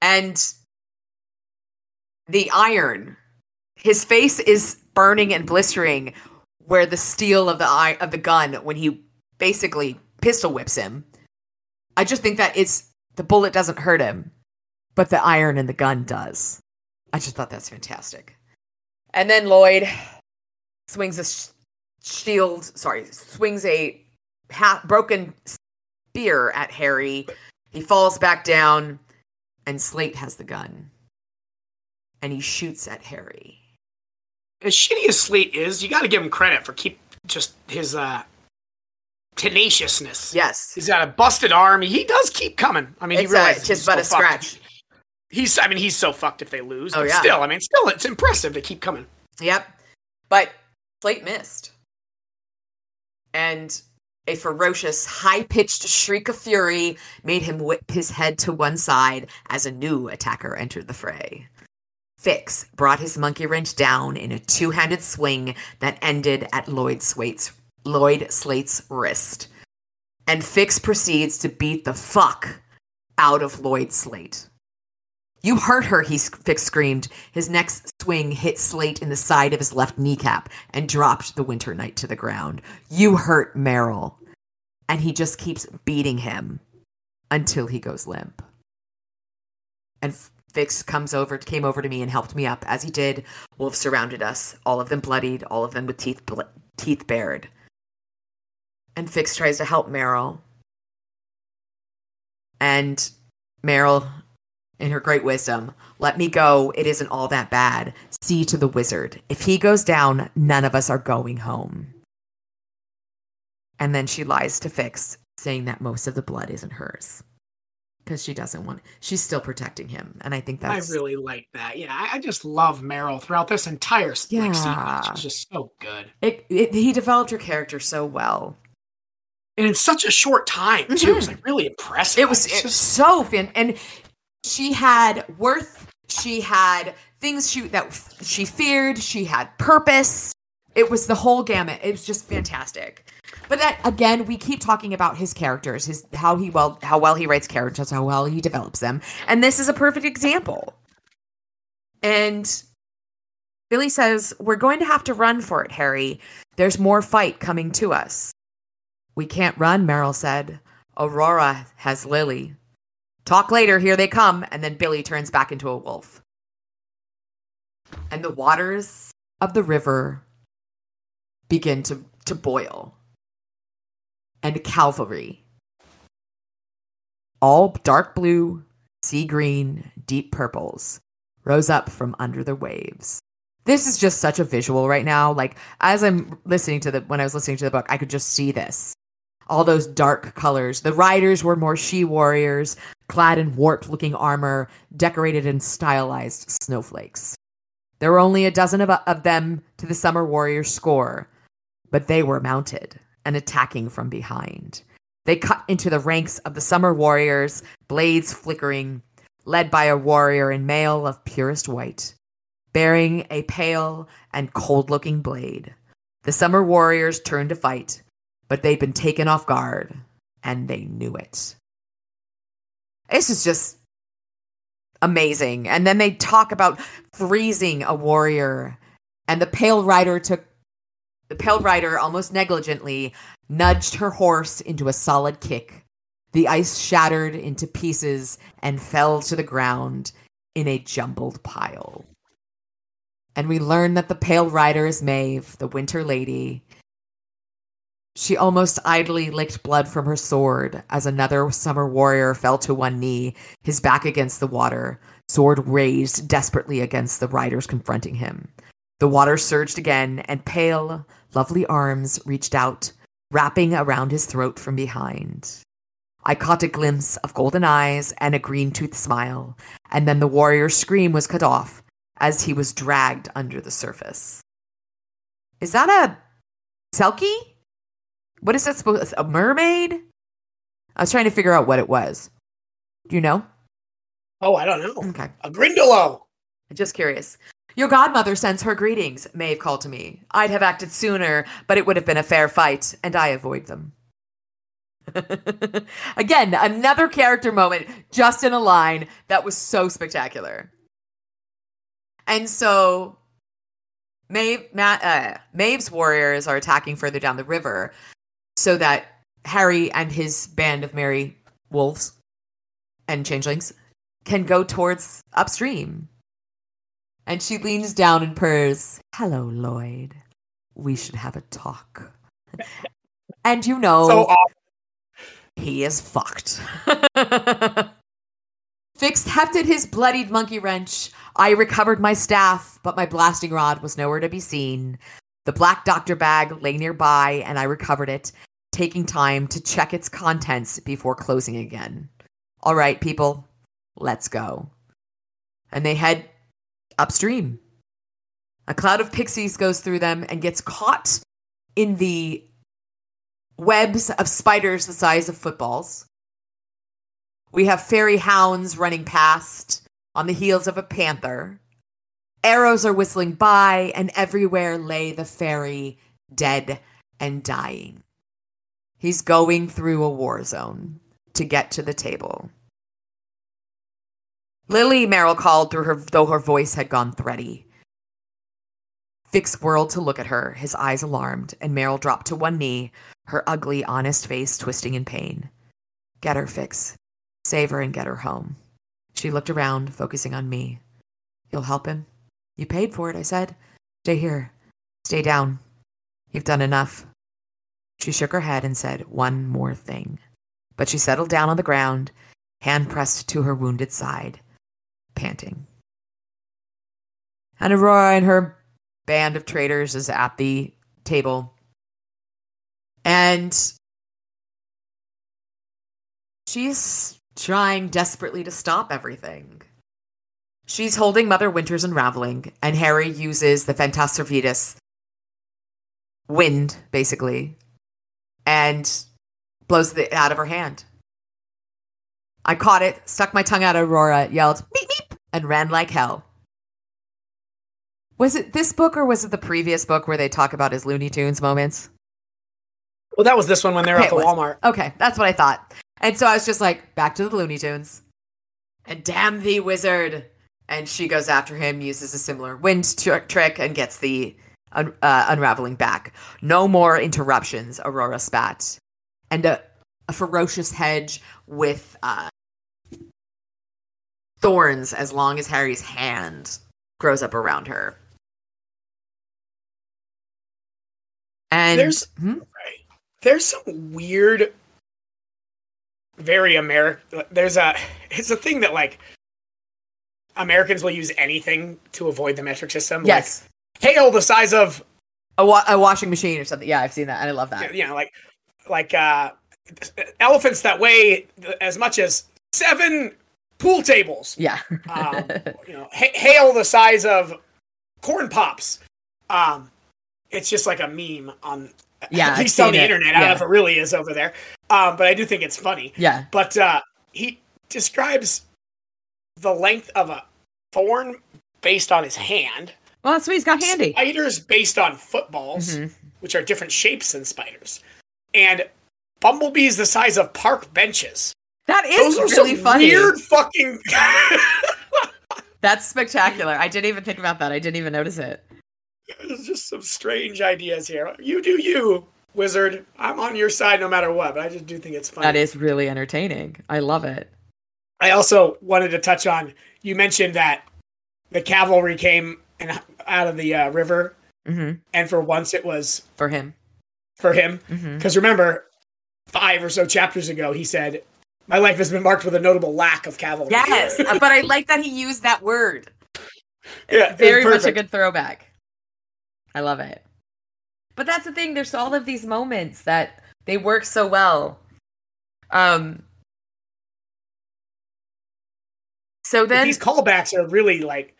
And the iron, his face is burning and blistering where the steel of the gun, when he basically pistol whips him. I just think that the bullet doesn't hurt him, but the iron in the gun does. I just thought that's fantastic. And then Lloyd swings a broken spear at Harry. He falls back down, and Slate has the gun, and he shoots at Harry. As shitty as Slate is, you got to give him credit for his tenaciousness. Yes. He's got a busted arm. He does keep coming. I mean, he realizes it's just a scratch. He's so fucked if they lose. Oh, but yeah. Still, it's impressive to keep coming. Yep. But Slate missed. And a ferocious, high-pitched shriek of fury made him whip his head to one side as a new attacker entered the fray. Fix brought his monkey wrench down in a two-handed swing that ended at Lloyd Slate's wrist. And Fix proceeds to beat the fuck out of Lloyd Slate. "You hurt her," Fix screamed. His next swing hit Slate in the side of his left kneecap and dropped the Winter Knight to the ground. "You hurt Meryl." And he just keeps beating him until he goes limp. And Fix came over to me and helped me up. As he did, wolves surrounded us, all of them bloodied, all of them with teeth bared. And Fix tries to help Meryl. And Meryl, in her great wisdom, "Let me go. It isn't all that bad. See to the wizard. If he goes down, none of us are going home." And then she lies to Fix, saying that most of the blood isn't hers, because she doesn't want it. She's still protecting him. And I think I really like that. Yeah, I just love Meryl throughout this entire sequence. She's just so good. He developed her character so well. And in such a short time, too. Mm-hmm. It was really impressive. She had worth, she had things that she feared, she had purpose. It was the whole gamut. It was just fantastic. But that, again, we keep talking about his characters, how well he writes characters, how well he develops them. And this is a perfect example. And Billy says, "We're going to have to run for it, Harry. There's more fight coming to us." "We can't run," Meryl said. "Aurora has Lily. Talk later, here they come," and then Billy turns back into a wolf. And the waters of the river begin to boil. And cavalry, all dark blue, sea green, deep purples, rose up from under the waves. This is just such a visual right now. Like, when I was listening to the book, I could just see this. All those dark colors. The riders were more she-warriors, clad in warped-looking armor, decorated in stylized snowflakes. There were only a dozen of them to the summer warrior's score, but they were mounted and attacking from behind. They cut into the ranks of the summer warriors, blades flickering, led by a warrior in mail of purest white, bearing a pale and cold-looking blade. The summer warriors turned to fight, but they'd been taken off guard, and they knew it. This is just amazing. And then they talk about freezing a warrior, and the pale rider almost negligently nudged her horse into a solid kick. The ice shattered into pieces and fell to the ground, in a jumbled pile. And we learn that the Pale Rider is Maeve, the Winter Lady. She almost idly licked blood from her sword as another summer warrior fell to one knee, his back against the water, sword raised desperately against the riders confronting him. The water surged again, and pale, lovely arms reached out, wrapping around his throat from behind. I caught a glimpse of golden eyes and a green-toothed smile, and then the warrior's scream was cut off as he was dragged under the surface. Is that a selkie? What is that supposed to be? A mermaid? I was trying to figure out what it was. Do you know? Oh, I don't know. Okay. A Grindelow. Just curious. Your godmother sends her greetings, Maeve called to me. I'd have acted sooner, but it would have been a fair fight, and I avoid them. Again, another character moment, just in a line that was so spectacular. And so Maeve's warriors are attacking further down the river so that Harry and his band of merry wolves and changelings can go towards upstream. And she leans down and purrs, "Hello, Lloyd. We should have a talk." And you know... So awesome. He is fucked. Fix hefted his bloodied monkey wrench. I recovered my staff, but my blasting rod was nowhere to be seen. The black doctor bag lay nearby, and I recovered it, taking time to check its contents before closing again. All right, people, let's go. And they head upstream. A cloud of pixies goes through them and gets caught in the webs of spiders the size of footballs. We have fairy hounds running past on the heels of a panther. Arrows are whistling by, and everywhere lay the fairy, dead and dying. He's going through a war zone to get to the table. Lily, Meryl called through her, though her voice had gone thready. Fix whirled to look at her, his eyes alarmed, and Meryl dropped to one knee, her ugly, honest face twisting in pain. Get her, Fix. Save her and get her home. She looked around, focusing on me. You'll help him? You paid for it, I said. Stay here. Stay down. You've done enough. She shook her head and said one more thing. But she settled down on the ground, hand pressed to her wounded side, panting. And Aurora and her band of traitors is at the table. And she's trying desperately to stop everything. She's holding Mother Winter's unraveling, and Harry uses the Fantastorvitus wind, basically, and blows it out of her hand. I caught it, stuck my tongue out at Aurora, yelled, meep, meep, and ran like hell. Was it this book or was it the previous book where they talk about his Looney Tunes moments? Well, that was this one when they were at the Walmart. Okay, that's what I thought. And so I was just like, back to the Looney Tunes. And damn thee, wizard! And she goes after him, uses a similar wind trick, and gets the unraveling back. No more interruptions, Aurora spat. And a ferocious hedge with thorns as long as Harry's hand grows up around her. And there's some weird... very American. It's a thing that like Americans will use anything to avoid the metric system. Yes. Like, hail the size of a washing machine or something. Yeah, I've seen that and I love that. Yeah, you know, like elephants that weigh as much as 7 pool tables. Yeah. You know, hail the size of corn pops. It's just like a meme on. Yeah, at least on the internet. I don't know if it really is over there. But I do think it's funny. Yeah. But he describes the length of a thorn based on his hand. Well, that's what he's got handy. Spiders based on footballs, which are different shapes than spiders. And bumblebees the size of park benches. That is really funny. Weird fucking... That's spectacular. I didn't even think about that. I didn't even notice it. There's just some strange ideas here. You do you, wizard. I'm on your side no matter what, but I just do think it's funny. That is really entertaining. I love it. I also wanted to touch on, you mentioned that the cavalry came and out of the river, mm-hmm. and for once it was for him. Because mm-hmm. remember, 5 or so chapters ago, he said, "My life has been marked with a notable lack of cavalry." Yes, but I like that he used that word. Yeah, very much a good throwback. I love it. But that's the thing. There's all of these moments that they work so well. So then these callbacks are really like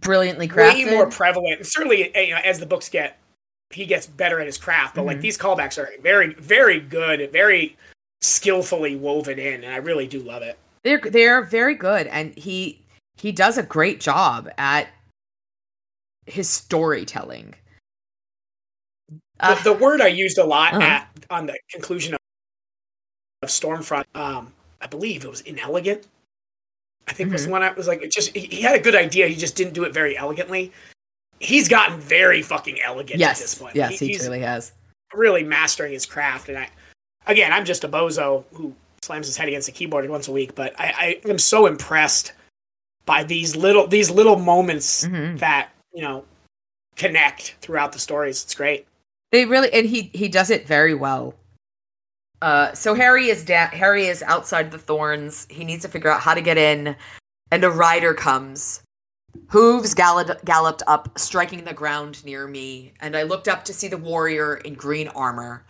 brilliantly crafted, way more prevalent. And certainly, you know, as the books get, he gets better at his craft. But mm-hmm. like these callbacks are very, very good, very skillfully woven in, and I really do love it. They're very good, and he does a great job at his storytelling. The word I used a lot on the conclusion of Stormfront, I believe it was inelegant. I think mm-hmm. was the one I was like, he had a good idea. He just didn't do it very elegantly. He's gotten very fucking elegant at this point. Yes, he really has. Really mastering his craft. And I'm just a bozo who slams his head against the keyboard once a week, but I am so impressed by these little moments mm-hmm. that, you know, connect throughout the stories. It's great. They really, and he does it very well. So Harry is outside the thorns. He needs to figure out how to get in, and a rider comes. Hooves galloped up, striking the ground near me, and I looked up to see the warrior in green armor,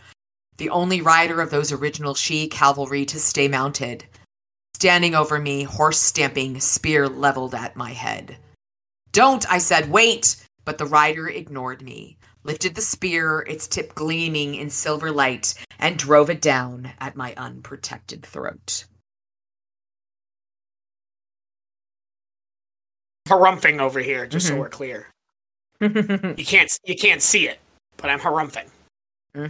the only rider of those original she cavalry to stay mounted, standing over me, horse stamping, spear leveled at my head. "Don't," I said, "wait!" But the rider ignored me, lifted the spear, its tip gleaming in silver light, and drove it down at my unprotected throat. Harumphing over here, just mm-hmm. so we're clear. You can't see it, but I'm harumphing. Mm-hmm.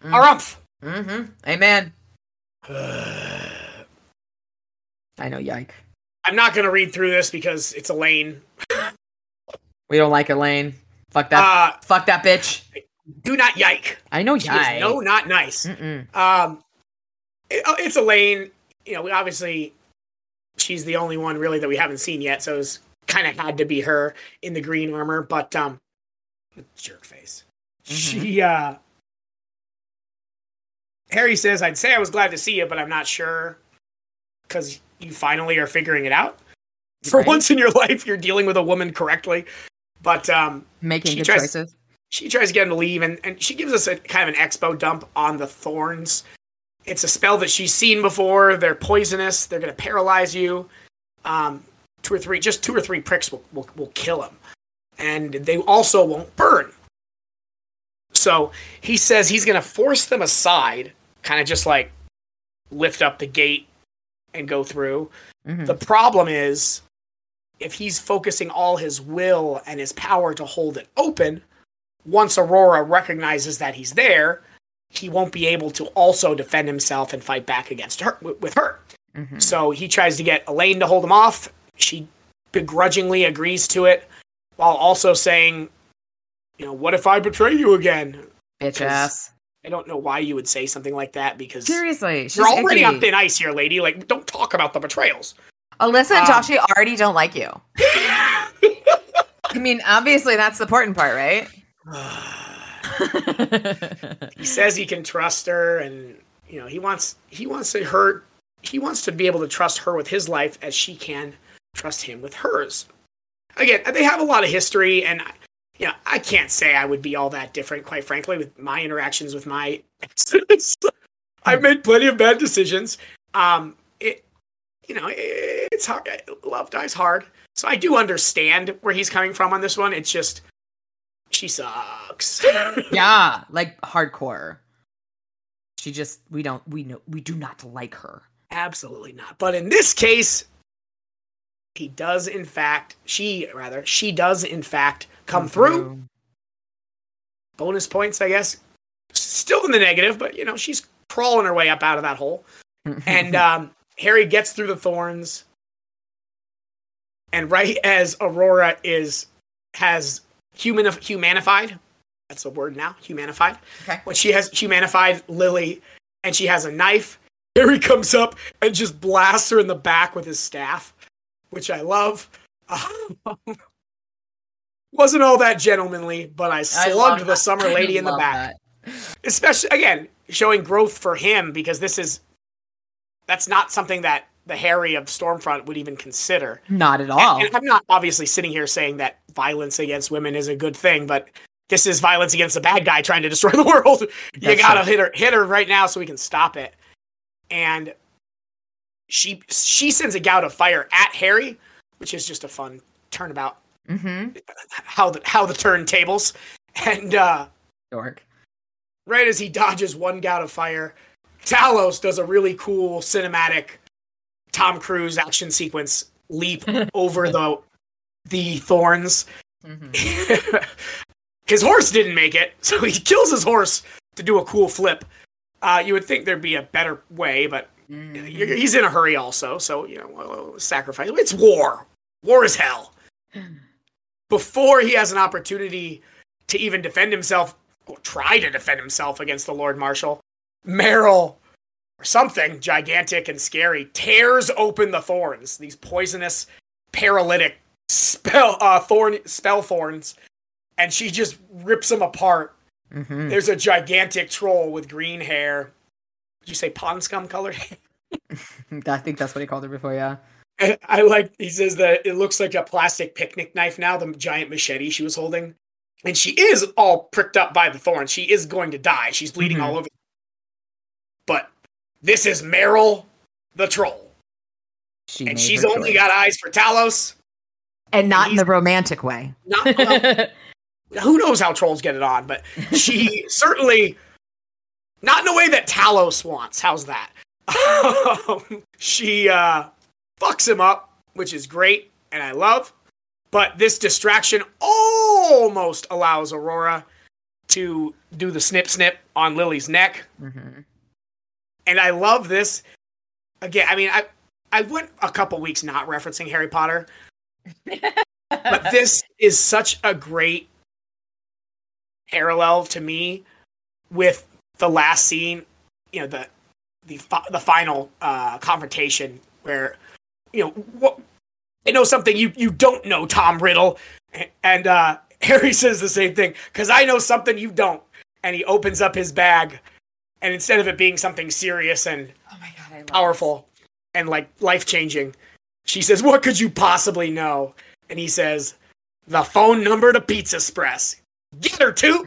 Mm-hmm. Harumph! Mm-hmm. Amen. I know, yike. I'm not going to read through this because it's Elaine. We don't like Elaine. Fuck that bitch. Do not yike. I know yike. No, not nice. It's Elaine. You know, obviously she's the only one really that we haven't seen yet, so it's kind of had to be her in the green armor. But jerk face. Mm-hmm. She. Harry says, "I'd say I was glad to see you, but I'm not sure because you finally are figuring it out." Right. For once in your life, you're dealing with a woman correctly. But making good choices. She tries to get him to leave, and she gives us a kind of an expo dump on the thorns. It's a spell that she's seen before. They're poisonous. They're going to paralyze you. Two or three pricks will kill him, and they also won't burn. So he says he's going to force them aside, kind of just like lift up the gate and go through. Mm-hmm. The problem is, if he's focusing all his will and his power to hold it open, once Aurora recognizes that he's there, he won't be able to also defend himself and fight back against her with her. Mm-hmm. So he tries to get Elaine to hold him off. She begrudgingly agrees to it, while also saying, "You know, what if I betray you again, bitch ass?" I don't know why you would say something like that, because seriously, you're already on thin ice here, lady. Like, don't talk about the betrayals. Alyssa and Joshie already don't like you. I mean, obviously that's the important part, right? He says he can trust her, and you know, he wants to be able to trust her with his life as she can trust him with hers. Again, they have a lot of history, and you know, I can't say I would be all that different, quite frankly, with my interactions with my exes. I've made plenty of bad decisions. You know, it's hard. Love dies hard. So I do understand where he's coming from on this one. It's just, she sucks. Yeah, like hardcore. She just, we do not like her. Absolutely not. But in this case, she does in fact come through. Bonus points, I guess. Still in the negative, but you know, she's crawling her way up out of that hole. And, Harry gets through the thorns, and right as Aurora has humanified, that's a word now, humanified. Okay. When she has humanified Lily, and she has a knife, Harry comes up and just blasts her in the back with his staff, which I love. Wasn't all that gentlemanly, but I slugged the summer lady in the back. That. Especially, again, showing growth for him, because that's not something that the Harry of Stormfront would even consider. Not at all. And I'm not obviously sitting here saying that violence against women is a good thing, but this is violence against the bad guy trying to destroy the world. You gotta hit her right now so we can stop it. And she sends a gout of fire at Harry, which is just a fun turnabout. Mm-hmm. How the turntables. And dork. Right as he dodges one gout of fire, Talos does a really cool cinematic Tom Cruise action sequence leap over the thorns. Mm-hmm. His horse didn't make it, so he kills his horse to do a cool flip. You would think there'd be a better way, but mm-hmm. He's in a hurry also, so, you know, sacrifice. It's war. War is hell. Before he has an opportunity to even defend himself, or try to defend himself against the Lord Marshal, Meryl, or something gigantic and scary, tears open the thorns, these poisonous, paralytic spell thorns, and she just rips them apart. Mm-hmm. There's a gigantic troll with green hair. Did you say pond scum colored? I think that's what he called her before, yeah. And he says that it looks like a plastic picnic knife now, the giant machete she was holding. And she is all pricked up by the thorns. She is going to die. She's bleeding mm-hmm. all over. But this is Meryl the troll. She's only got eyes for Talos. And not in the romantic way. Not, well, who knows how trolls get it on, but she certainly, not in a way that Talos wants. How's that? She fucks him up, which is great, and I love. But this distraction almost allows Aurora to do the snip-snip on Lily's neck. Mm-hmm. And I love this. Again, I mean, I went a couple weeks not referencing Harry Potter. But this is such a great parallel to me with the last scene, you know, the final confrontation where, you know, I know something you don't know, Tom Riddle. And Harry says the same thing, because I know something you don't. And he opens up his bag, and instead of it being something serious and powerful and like life-changing, she says, "What could you possibly know?" And he says, "The phone number to Pizza Express. Get her, too."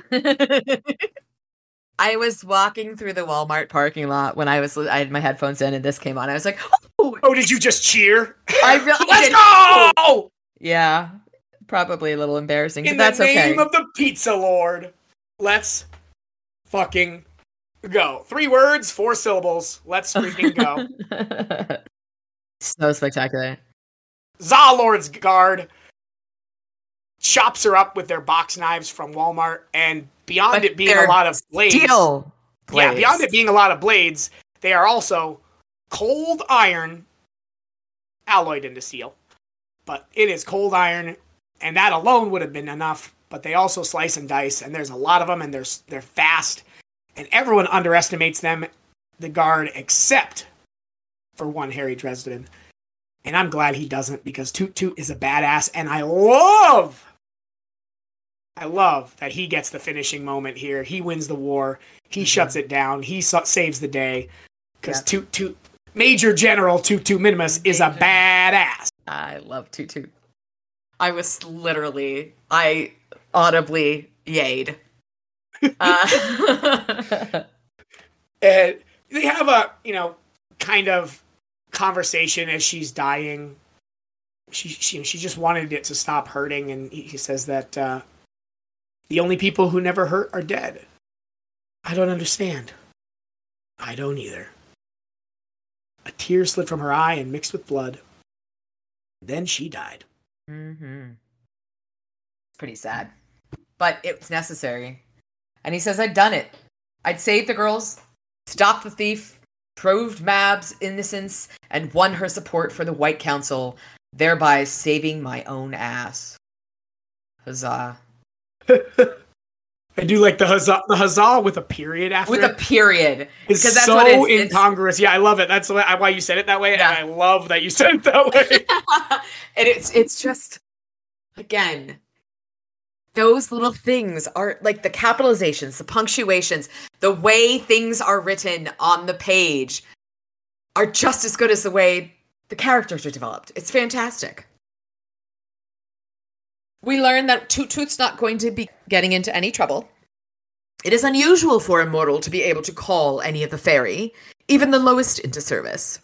I was walking through the Walmart parking lot when I had my headphones in and this came on. I was like, oh, did you just cheer? I really Let's go! Yeah, probably a little embarrassing, but that's okay. In the name of the Pizza Lord, let's fucking go. 3 words, 4 syllables. Let's freaking go. So spectacular. Zalord's guard chops her up with their box knives from Walmart, and beyond it being a lot of blades. Yeah, beyond it being a lot of blades, they are also cold iron alloyed into steel. But it is cold iron, and that alone would have been enough, but they also slice and dice, and there's a lot of them, and they're fast, and everyone underestimates them, the guard, except for one Harry Dresden. And I'm glad he doesn't, because Toot Toot is a badass, and I love that he gets the finishing moment here. He wins the war. He shuts it down. He saves the day. Because Toot Toot, Major General Toot Toot Minimus is a badass. I love Toot Toot. I was literally, I audibly yayed. And they have a, you know, kind of conversation as she's dying. She just wanted it to stop hurting, and he says that, the only people who never hurt are dead. I don't understand. I don't either. A tear slid from her eye and mixed with blood. Then she died. Mm-hmm. Pretty sad. But it was necessary. And he says, I'd done it. I'd saved the girls, stopped the thief, proved Mab's innocence, and won her support for the White Council, thereby saving my own ass. Huzzah. I do like the huzzah with a period after. With a period. It's so that's what it is. Incongruous. Yeah, I love it. That's why you said it that way, yeah. And I love that you said it that way. And it's just, again, those little things are like the capitalizations, the punctuations, the way things are written on the page are just as good as the way the characters are developed. It's fantastic. We learn that Toot Toot's not going to be getting into any trouble. It is unusual for a mortal to be able to call any of the fairy, even the lowest, into service.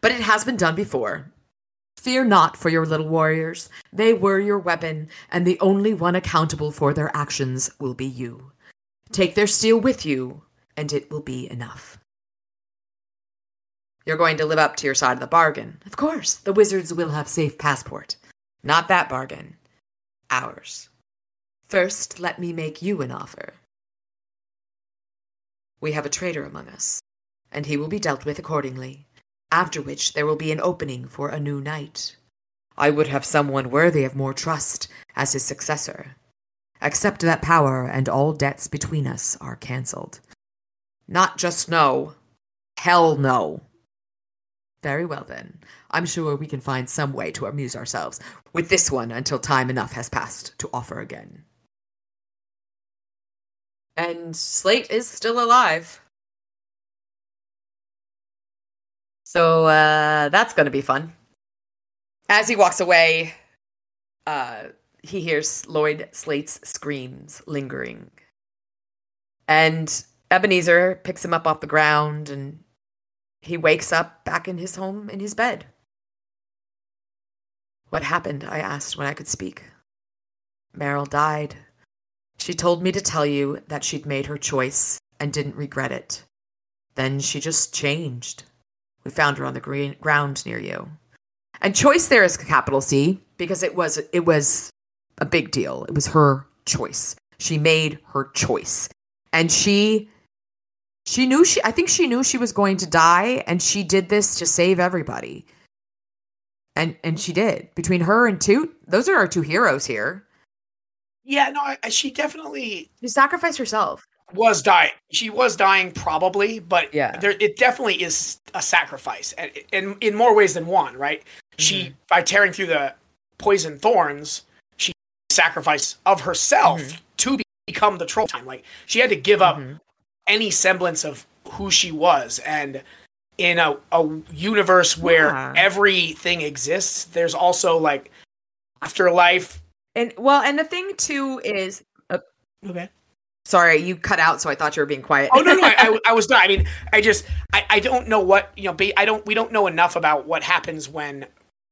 But it has been done before. Fear not for your little warriors. They were your weapon, and the only one accountable for their actions will be you. Take their steel with you, and it will be enough. You're going to live up to your side of the bargain. Of course, the wizards will have safe passport. Not that bargain. Ours. First, let me make you an offer. We have a traitor among us, and he will be dealt with accordingly, after which there will be an opening for a new knight. I would have someone worthy of more trust as his successor. Accept that power, and all debts between us are cancelled. Not just no. Hell no. Very well, then. I'm sure we can find some way to amuse ourselves with this one until time enough has passed to offer again. And Slate is still alive. So that's going to be fun. As he walks away, he hears Lloyd Slate's screams lingering. And Ebenezer picks him up off the ground and he wakes up back in his home, in his bed. What happened? I asked when I could speak. Meryl died. She told me to tell you that she'd made her choice and didn't regret it. Then she just changed. We found her on the ground near you. And choice there is capital C, because it was a big deal. It was her choice. She made her choice. And I think she knew she was going to die, and she did this to save everybody. And she did. Between her and Toot, those are our two heroes here. Yeah, no, she definitely... She sacrificed herself. She was dying probably, but yeah. It definitely is a sacrifice, and in more ways than one, right? Mm-hmm. She, by tearing through the poison thorns, she sacrificed of herself to become the troll. Like, she had to give up any semblance of who she was. And in a universe where everything exists, there's also like afterlife. And the thing too is, okay. Sorry, you cut out. So I thought you were being quiet. Oh no, I was not. I mean, I don't know what, we don't know enough about what happens when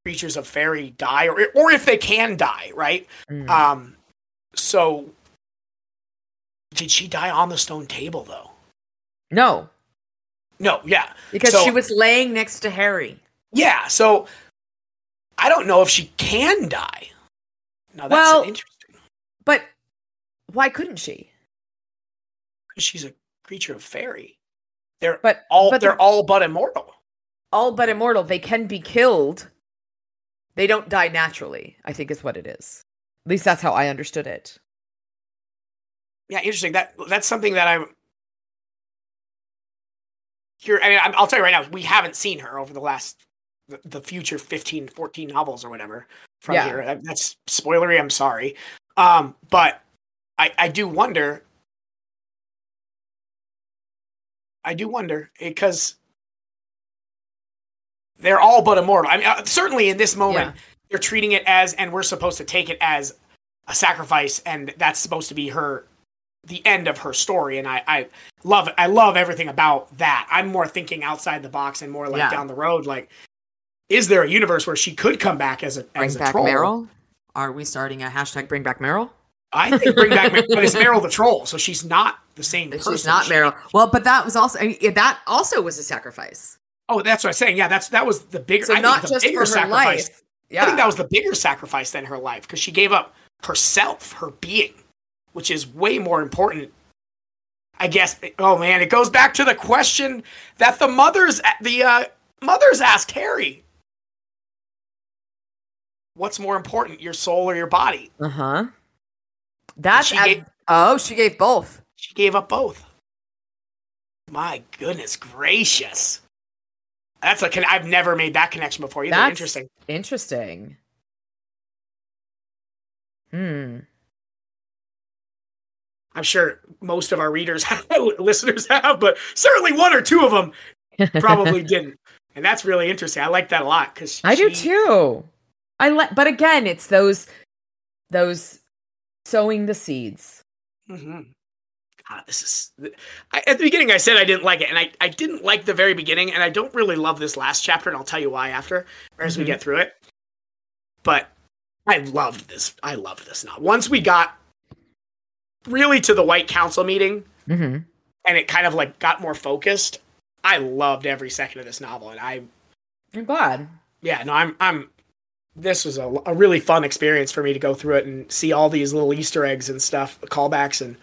creatures of fairy die or if they can die. Right. Mm. So, did she die on the stone table, though? No, yeah. Because she was laying next to Harry. Yeah, so I don't know if she can die. Now, that's interesting. But why couldn't she? Because she's a creature of fairy. They're all but immortal. All but immortal. They can be killed. They don't die naturally, I think is what it is. At least that's how I understood it. Yeah, interesting. That's something that I'm here. I mean, I'll tell you right now, we haven't seen her over the future 14 novels or whatever from here. That's spoilery. I'm sorry. But I do wonder. Because they're all but immortal. I mean, certainly in this moment, they're treating it as, and we're supposed to take it as a sacrifice, and that's supposed to be her. The end of her story, and I love everything about that. I'm more thinking outside the box and more like down the road. Like, is there a universe where she could come back as a troll? Meryl? Are we starting a hashtag Bring Back Meryl? I think Bring Back Meryl, but it's Meryl the troll, so she's not the same person. She's not Meryl. Well, but that was also was a sacrifice. Oh, that's what I'm saying. Yeah, that was the bigger. So not just for her sacrifice. Life. Yeah, I think that was the bigger sacrifice than her life, because she gave up herself, her being. Which is way more important, I guess. Oh man, it goes back to the question that the mothers asked Harry: "What's more important, your soul or your body?" Uh huh. That's Oh, she gave both. She gave up both. My goodness gracious. That's like I've never made that connection before either. That's interesting. Interesting. Hmm. I'm sure most of our readers, listeners have, but certainly one or two of them probably didn't. And that's really interesting. I like that a lot because I do too. But again, it's those sowing the seeds. Mm-hmm. God, at the beginning I said I didn't like it, and I didn't like the very beginning, and I don't really love this last chapter, and I'll tell you why after, or as we get through it. But I loved this. I loved this novel. Once we got really to the White Council meeting, and it kind of like got more focused, I loved every second of this novel, and I'm glad. Yeah, no, this was a really fun experience for me to go through it and see all these little Easter eggs and stuff, callbacks and.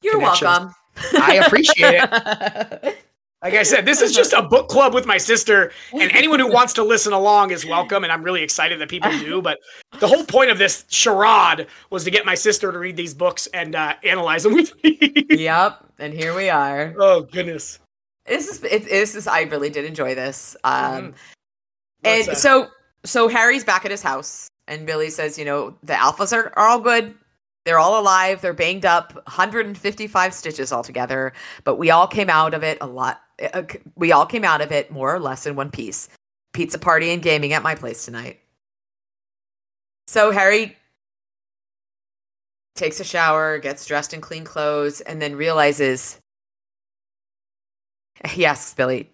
You're welcome. I appreciate it. Like I said, this is just a book club with my sister, and anyone who wants to listen along is welcome, and I'm really excited that people do, but the whole point of this charade was to get my sister to read these books and analyze them with me. Yep, and here we are. Oh, goodness. I really did enjoy this. And so Harry's back at his house, and Billy says, the Alphas are all good. They're all alive. They're banged up. 155 stitches altogether. But we all came out of it we all came out of it more or less in one piece. Pizza party and gaming at my place tonight. So Harry takes a shower, gets dressed in clean clothes, and then realizes. He asks Billy,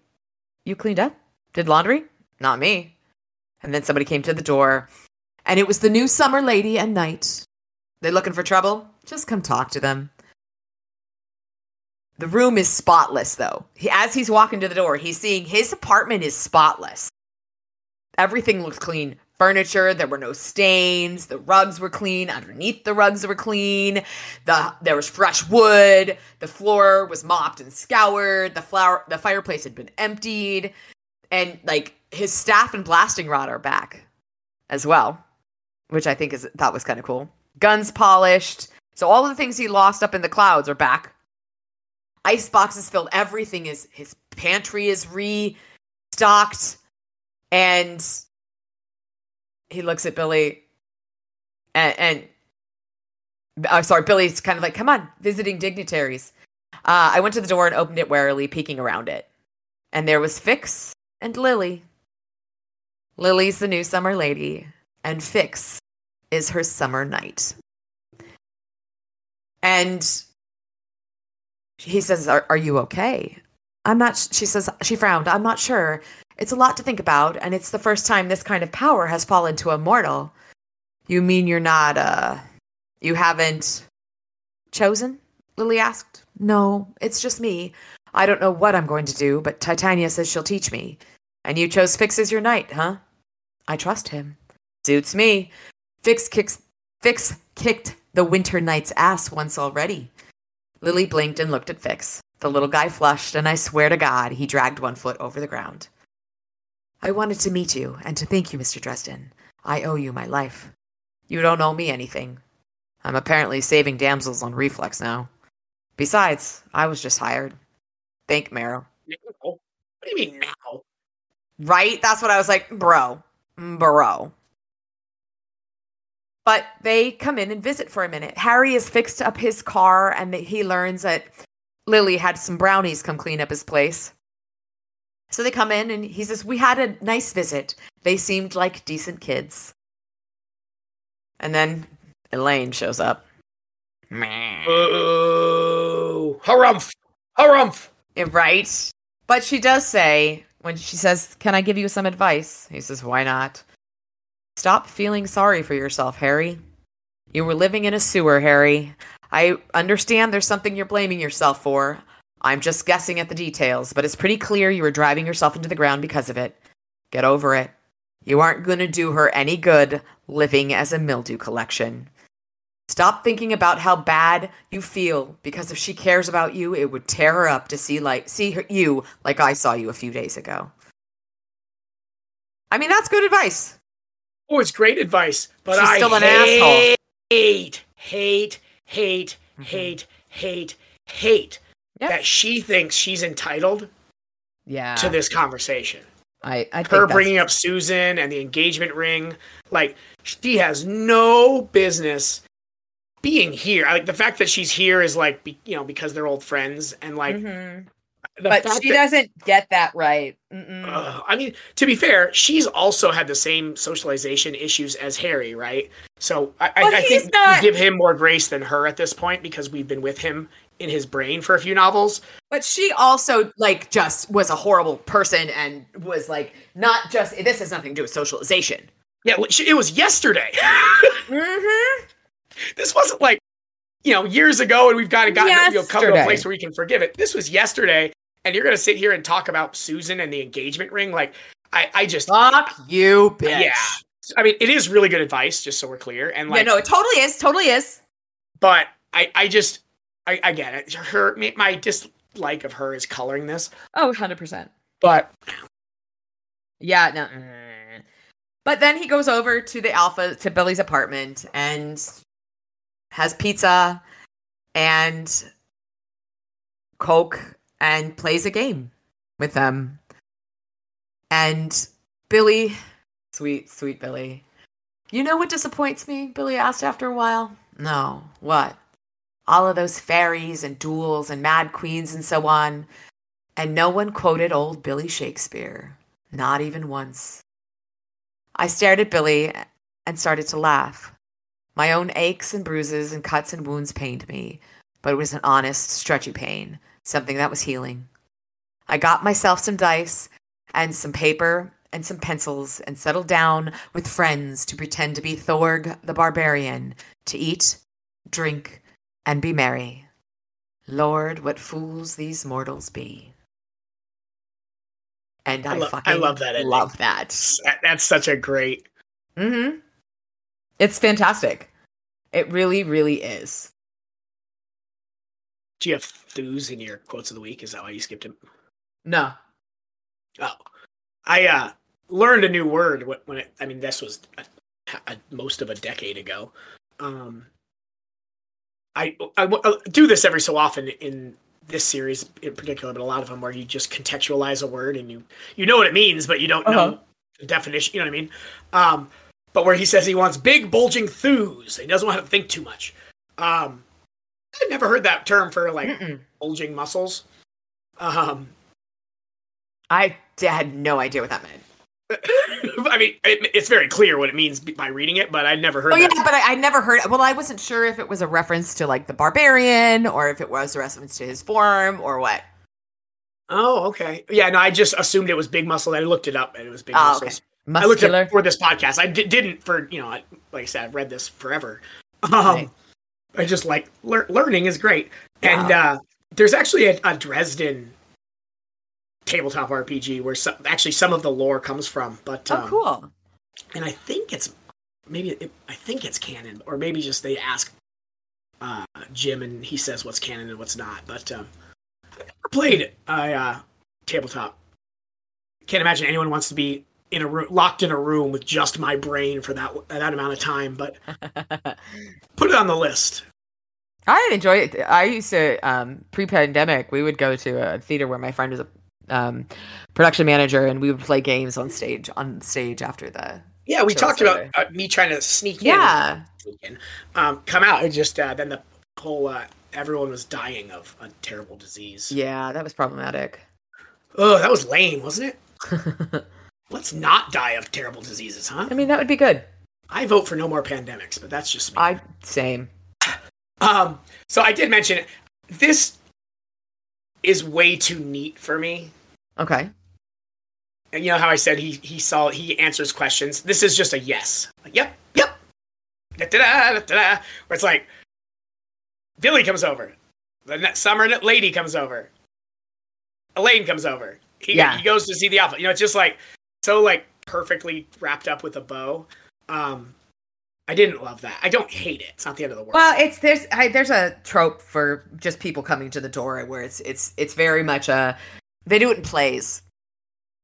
"You cleaned up? Did laundry? Not me." And then somebody came to the door, and it was the new summer lady and knight. They're looking for trouble? Just come talk to them. The room is spotless, though. As he's walking to the door, he's seeing his apartment is spotless. Everything looks clean. Furniture, there were no stains. The rugs were clean. Underneath the rugs were clean. There was fresh wood. The floor was mopped and scoured. The fireplace had been emptied. And, his staff and blasting rod are back as well, which I think that was kind of cool. Guns polished. So all of the things he lost up in the clouds are back. Ice boxes filled. Everything is... His pantry is restocked. And he looks at Billy Billy's kind of like, come on, visiting dignitaries. I went to the door and opened it warily, peeking around it. And there was Fix and Lily. Lily's the new summer lady. And Fix is her summer night. And he says, are you okay? I'm not, she says, she frowned. I'm not sure. It's a lot to think about. And it's the first time this kind of power has fallen to a mortal. You mean you're not, you haven't chosen? Lily asked. No, it's just me. I don't know what I'm going to do, but Titania says she'll teach me. And you chose Fix as your knight, huh? I trust him. Suits me. Fix kicked the winter knight's ass once already. Lily blinked and looked at Fix. The little guy flushed, and I swear to God, he dragged one foot over the ground. I wanted to meet you and to thank you, Mr. Dresden. I owe you my life. You don't owe me anything. I'm apparently saving damsels on reflex now. Besides, I was just hired. Thank Meryl. What do you mean now? Right? That's what I was like, bro. But they come in and visit for a minute. Harry has fixed up his car, and he learns that Lily had some brownies come clean up his place. So they come in, and he says, we had a nice visit. They seemed like decent kids. And then Elaine shows up. Oh, harumph! Harumph! Right. But she does say, when she says, can I give you some advice? He says, why not? Stop feeling sorry for yourself, Harry. You were living in a sewer, Harry. I understand there's something you're blaming yourself for. I'm just guessing at the details, but it's pretty clear you were driving yourself into the ground because of it. Get over it. You aren't going to do her any good living as a mildew collection. Stop thinking about how bad you feel, because if she cares about you, it would tear her up to see you like I saw you a few days ago. I mean, that's good advice. Oh, it's great advice, but she's still an asshole. Hate, hate, hate, hate yep. that she thinks she's entitled to this conversation. I think her bringing up Susan and the engagement ring, like, she has no business being here. Like, the fact that she's here is like, because they're old friends and like, but she doesn't get that right. I mean, to be fair, she's also had the same socialization issues as Harry, right? So I think we give him more grace than her at this point because we've been with him in his brain for a few novels. But she also, like, just was a horrible person and was like, not just, this has nothing to do with socialization. Yeah, it was yesterday. This wasn't like, years ago and we've got to come to a place where we can forgive it. This was yesterday. And you're going to sit here and talk about Susan and the engagement ring? Like, I just... Fuck you, bitch. Yeah. I mean, it is really good advice, just so we're clear. And like, yeah, no, it totally is. Totally is. But I just... I get it. My dislike of her is coloring this. Oh, 100%. But... Yeah, no. But then he goes over to the Alpha, to Billy's apartment, and has pizza and Coke... and plays a game with them. And Billy, sweet Billy. You know what disappoints me? Billy asked after a while. No, what? All of those fairies and duels and mad queens and so on. And no one quoted old Billy Shakespeare. Not even once. I stared at Billy and started to laugh. My own aches and bruises and cuts and wounds pained me. But it was an honest, stretchy pain. Something that was healing. I got myself some dice and some paper and some pencils and settled down with friends to pretend to be Thorg the Barbarian, to eat, drink, and be merry. Lord, what fools these mortals be. And I love that ending. Love that. That's such a great... It's fantastic. It really, really is. Do you have thews in your quotes of the week? Is that why you skipped him? No. Oh, I learned a new word when this was most of a decade ago. I do this every so often in this series in particular, but a lot of them where you just contextualize a word and you know what it means, but you don't know the definition. You know what I mean? But where he says he wants big bulging thews, he doesn't want to think too much. I've never heard that term for like bulging muscles. I had no idea what that meant. I mean, it's very clear what it means by reading it, but I'd never heard. Oh yeah, but I never heard. Well, I wasn't sure if it was a reference to like the Barbarian or if it was a reference to his form or what. Oh, okay. Yeah, no, I just assumed it was big muscle. I looked it up and it was big muscles. Okay. I looked it up for this podcast. I didn't for like I said, I've read this forever. Right. I just like learning is great. Wow. And there's actually a Dresden tabletop RPG where some of the lore comes from. But cool. And I think it's canon, or maybe just they ask Jim and he says what's canon and what's not. But I've never played tabletop. Can't imagine anyone wants to be in a room, locked in a room with just my brain for that amount of time, but put it on the list. I enjoy it. I used to, pre-pandemic, we would go to a theater where my friend was a production manager, and we would play games on stage after the... Yeah, we talked about me trying to sneak in, come out, and just then the whole everyone was dying of a terrible disease. Yeah, that was problematic. Oh, that was lame, wasn't it? Let's not die of terrible diseases, huh? I mean, that would be good. I vote for no more pandemics, but that's just me. Same. So I did mention it. This is way too neat for me. Okay. And you know how I said he answers questions. This is just a yes. Like, yep. Da-da-da, da-da-da. Where it's like, Billy comes over. The Summer Lady comes over. Elaine comes over. He goes to see the Alpha. It's just like, so like perfectly wrapped up with a bow. I didn't love that. I don't hate it. It's not the end of the world. Well, there's a trope for just people coming to the door where it's very much they do it in plays,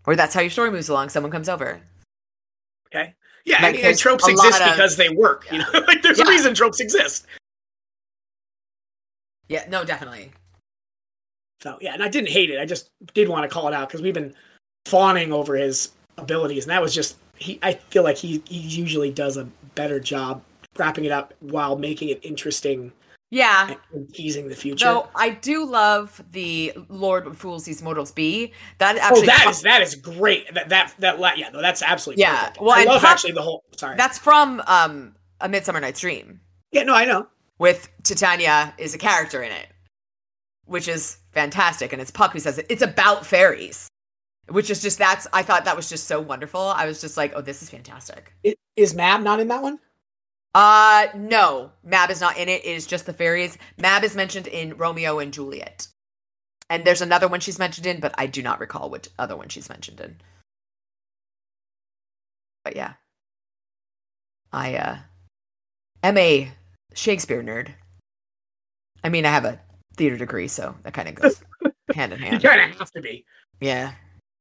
or that's how your story moves along. Someone comes over. Okay. Yeah, like, and tropes exist because they work. Yeah. Like there's a reason tropes exist. Yeah, no, definitely. So, yeah, and I didn't hate it. I just did want to call it out because we've been fawning over his abilities, and that was just I feel like he usually does a better job wrapping it up while making it interesting. Yeah. And teasing the future. So I do love the Lord What Fools These Mortals Be. That actually that is great. That's absolutely perfect. Well, I love actually the whole That's from A Midsummer Night's Dream. Yeah, no, I know. With Titania is a character in it, which is fantastic, and it's Puck who says it. It's about fairies. Which is just I thought that was just so wonderful. I was just like, oh, this is fantastic. Is Mab not in that one? No, Mab is not in it. It is just the fairies. Mab is mentioned in Romeo and Juliet. And there's another one she's mentioned in, but I do not recall which other one she's mentioned in. But yeah. I am a Shakespeare nerd. I mean, I have a theater degree, so that kind of goes hand in hand. You kind of have to be. Yeah.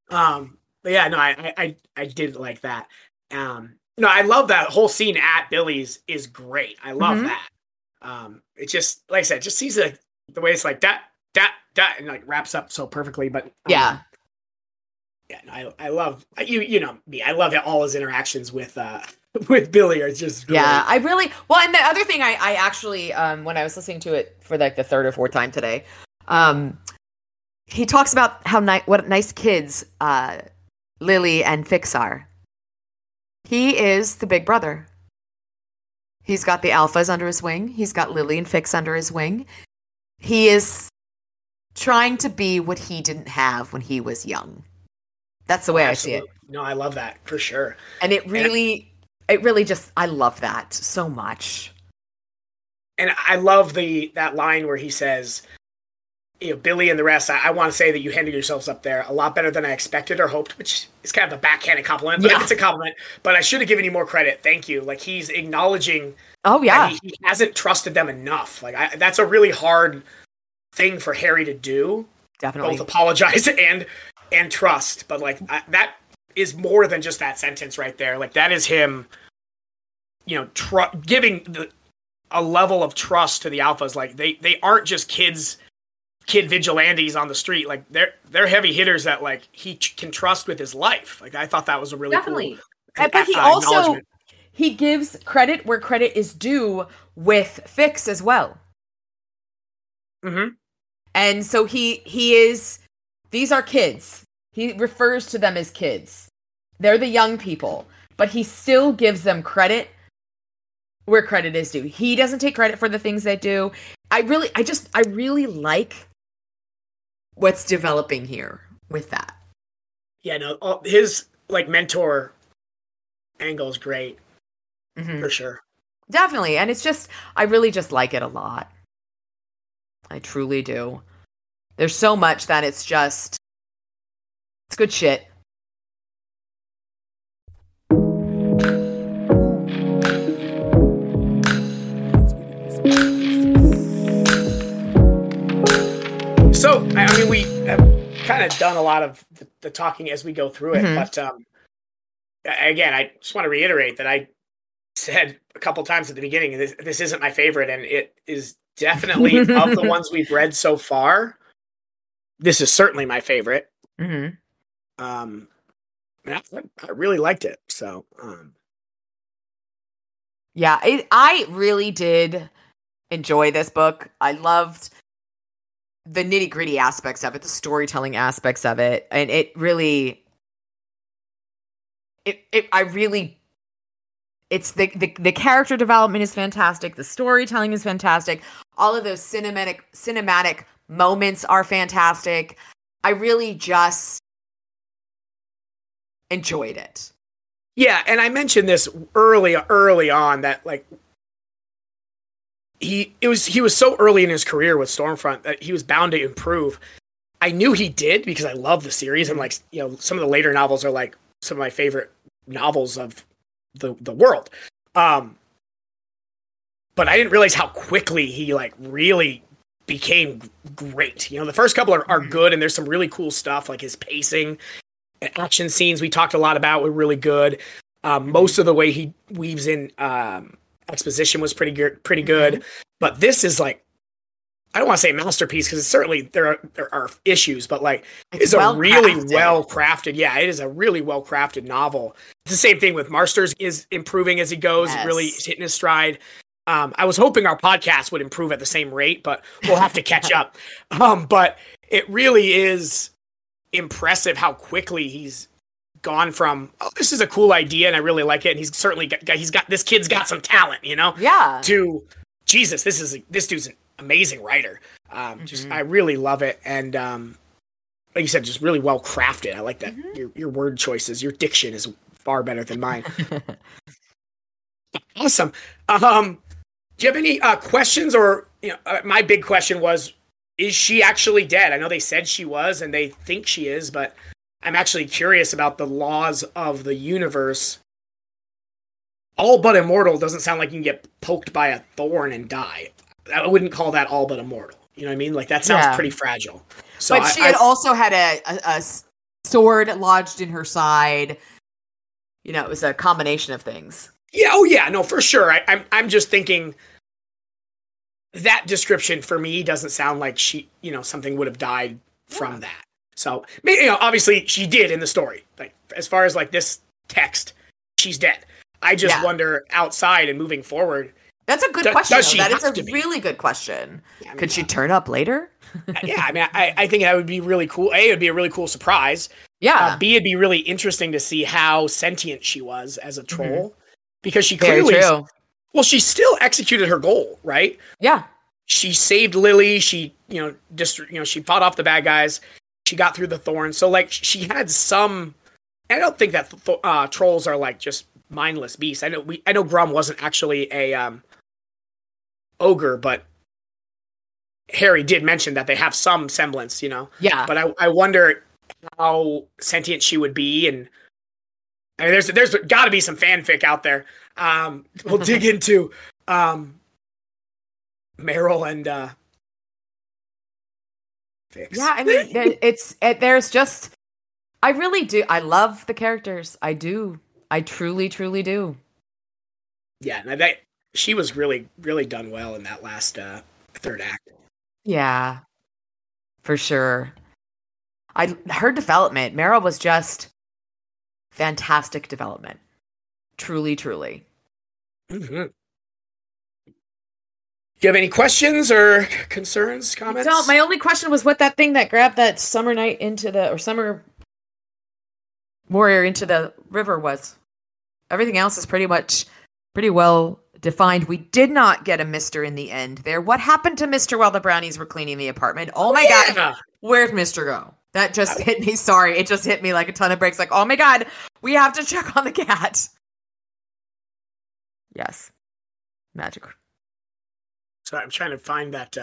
But yeah, no, I did like that. No, I love that whole scene at Billy's is great. I love that. It just, like I said, just sees the way it's like that, and like wraps up so perfectly. But yeah, no, I love you know me. I love all his interactions with Billy are just great. Yeah. I really and the other thing I actually when I was listening to it for like the third or fourth time today, he talks about how what nice kids Lily and Fix are. He is the big brother. He's got the Alphas under his wing. He's got Lily and Fix under his wing. He is trying to be what he didn't have when he was young. That's the way I see it. No, I love that for sure. And I love that so much. And I love that line where he says, you know, Billy and the rest, I want to say that you handed yourselves up there a lot better than I expected or hoped, which is kind of a backhanded compliment, but it's a compliment. But I should have given you more credit. Thank you. Like, he's acknowledging that he hasn't trusted them enough. Like, that's a really hard thing for Harry to do. Definitely. Both apologize and trust. But, like, that is more than just that sentence right there. Like, that is him, you know, giving a level of trust to the Alphas. Like, they aren't just kid vigilantes on the street. Like they're heavy hitters that like he can trust with his life. Like I thought that was a really cool but he also gives credit where credit is due with Fix as well. And so he is, these are kids. He refers to them as kids. They're the young people, but he still gives them credit where credit is due. He doesn't take credit for the things they do. I really like what's developing here with that. Yeah, no, his like mentor angle is great for sure. Definitely, and it's just I really just like it a lot. I truly do. There's so much that it's just it's good shit. So, I mean, we have kind of done a lot of the talking as we go through it, but again, I just want to reiterate that I said a couple times at the beginning, this isn't my favorite, and it is definitely, of the ones we've read so far, this is certainly my favorite. I really liked it, so. Yeah, I really did enjoy this book. I loved the nitty-gritty aspects of it, the storytelling aspects of it, and it really it's the character development is fantastic, the storytelling is fantastic, all of those cinematic moments are fantastic. I really just enjoyed it. Yeah, and I mentioned this early on that like he was so early in his career with Stormfront that he was bound to improve. I knew he did because I love the series, and like you know, some of the later novels are like some of my favorite novels of the world. But I didn't realize how quickly he like really became great. You know, the first couple are good, and there's some really cool stuff like his pacing and action scenes we talked a lot about were really good. Most of the way he weaves in exposition was pretty good, but this is like I don't want to say masterpiece because certainly there are issues, but like it's a really well crafted. Yeah, it is a really well crafted novel. It's the same thing with Marsters is improving as he goes, yes. Really hitting his stride. I was hoping our podcast would improve at the same rate, but we'll have to catch up. But it really is impressive how quickly he's gone from, oh, this is a cool idea and I really like it, and he's certainly got this kid's got some talent, you know? Yeah. To Jesus, this dude's an amazing writer. Just I really love it, and like you said, just really well crafted. I like that. Mm-hmm. Your word choices, your diction is far better than mine. Awesome. Do you have any questions, or my big question was, is she actually dead? I know they said she was, and they think she is, but I'm actually curious about the laws of the universe. All but immortal doesn't sound like you can get poked by a thorn and die. I wouldn't call that all but immortal. You know what I mean? Like that sounds pretty fragile. So but she also had a sword lodged in her side. You know, it was a combination of things. Yeah. Oh yeah. No, for sure. I'm just thinking that description for me doesn't sound like she, something would have died from that. So, obviously she did in the story, like as far as like this text, she's dead. I just wonder outside and moving forward. That's a good question. That is a really good question. Yeah, could she turn up later? Yeah. I mean, I think that would be really cool. A, it would be a really cool surprise. Yeah. B, it'd be really interesting to see how sentient she was as a troll. Mm-hmm. Because she clearly, she still executed her goal, right? Yeah, she saved Lily. She, she fought off the bad guys. She got through the thorn. So, like, she had some. I don't think that trolls are like just mindless beasts. I know Grum wasn't actually a ogre, but Harry did mention that they have some semblance, Yeah. But I wonder how sentient she would be, and. I mean, there's got to be some fanfic out there. We'll dig into Meryl and Fix. Yeah, I mean, I really do. I love the characters. I do. I truly, truly do. Yeah, and she was really, really done well in that last third act. Yeah, for sure. Her development, Meryl was just. Fantastic development. Truly, truly. Mm-hmm. Do you have any questions or concerns, comments? No, my only question was what that thing that grabbed that Summer Knight or Summer Warrior into the river was. Everything else is pretty well defined. We did not get a Mr. in the end there. What happened to Mr. while the brownies were cleaning the apartment? Oh my God. Where'd Mr. go? That just hit me. Sorry. It just hit me like a ton of breaks. Like, oh my God, we have to check on the cat. Yes. Magic. Sorry, I'm trying to find that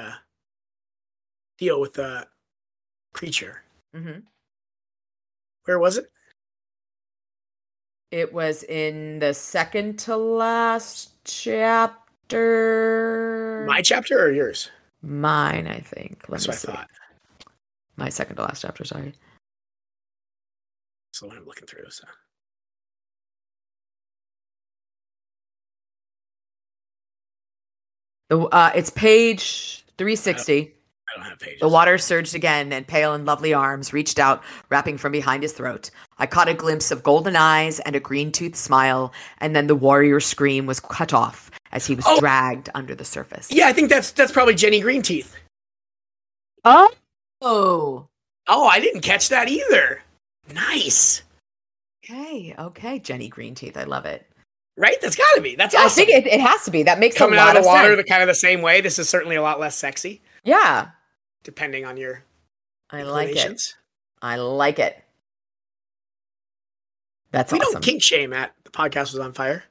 deal with the creature. Mm-hmm. Where was it? It was in the second to last chapter. My chapter or yours? Mine, I think. That's what I thought. My second to last chapter, sorry. That's the one I'm looking through, so. It's page 360. I don't have pages. The water surged again, and pale and lovely arms reached out, wrapping from behind his throat. I caught a glimpse of golden eyes and a green-toothed smile, and then the warrior's scream was cut off as he was dragged under the surface. Yeah, I think that's probably Jenny Greenteeth. Oh? Oh, I didn't catch that either. Nice. Okay, Jenny Greenteeth. I love it. Right? That's got to be. That's awesome. I think it has to be. That makes coming a lot out of the water, sense. Kind of the same way. This is certainly a lot less sexy. Yeah. Depending on your. I like it. That's we awesome. We don't kink shame at the podcast was on fire.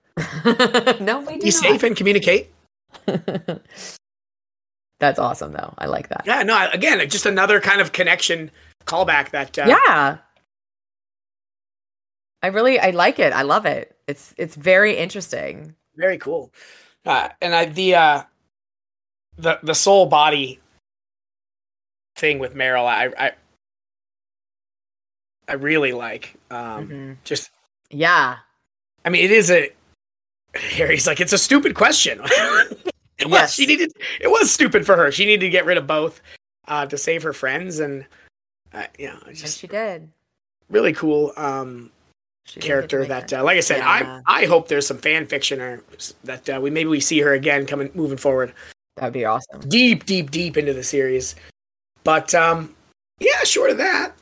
No, we do. Be safe and communicate. That's awesome, though. I like that. Yeah, no, again, just another kind of connection callback that... yeah. I like it. I love it. It's very interesting. Very cool. And the soul body thing with Meryl, I really like. Just... Yeah. I mean, Harry's like, it's a stupid question. It was. Yes. She needed. It was stupid for her. She needed to get rid of both to save her friends, and just she did. Really cool character that, like I said, yeah. I hope there's some fan fiction or that we see her again moving forward. That'd be awesome. Deep into the series, but short of that,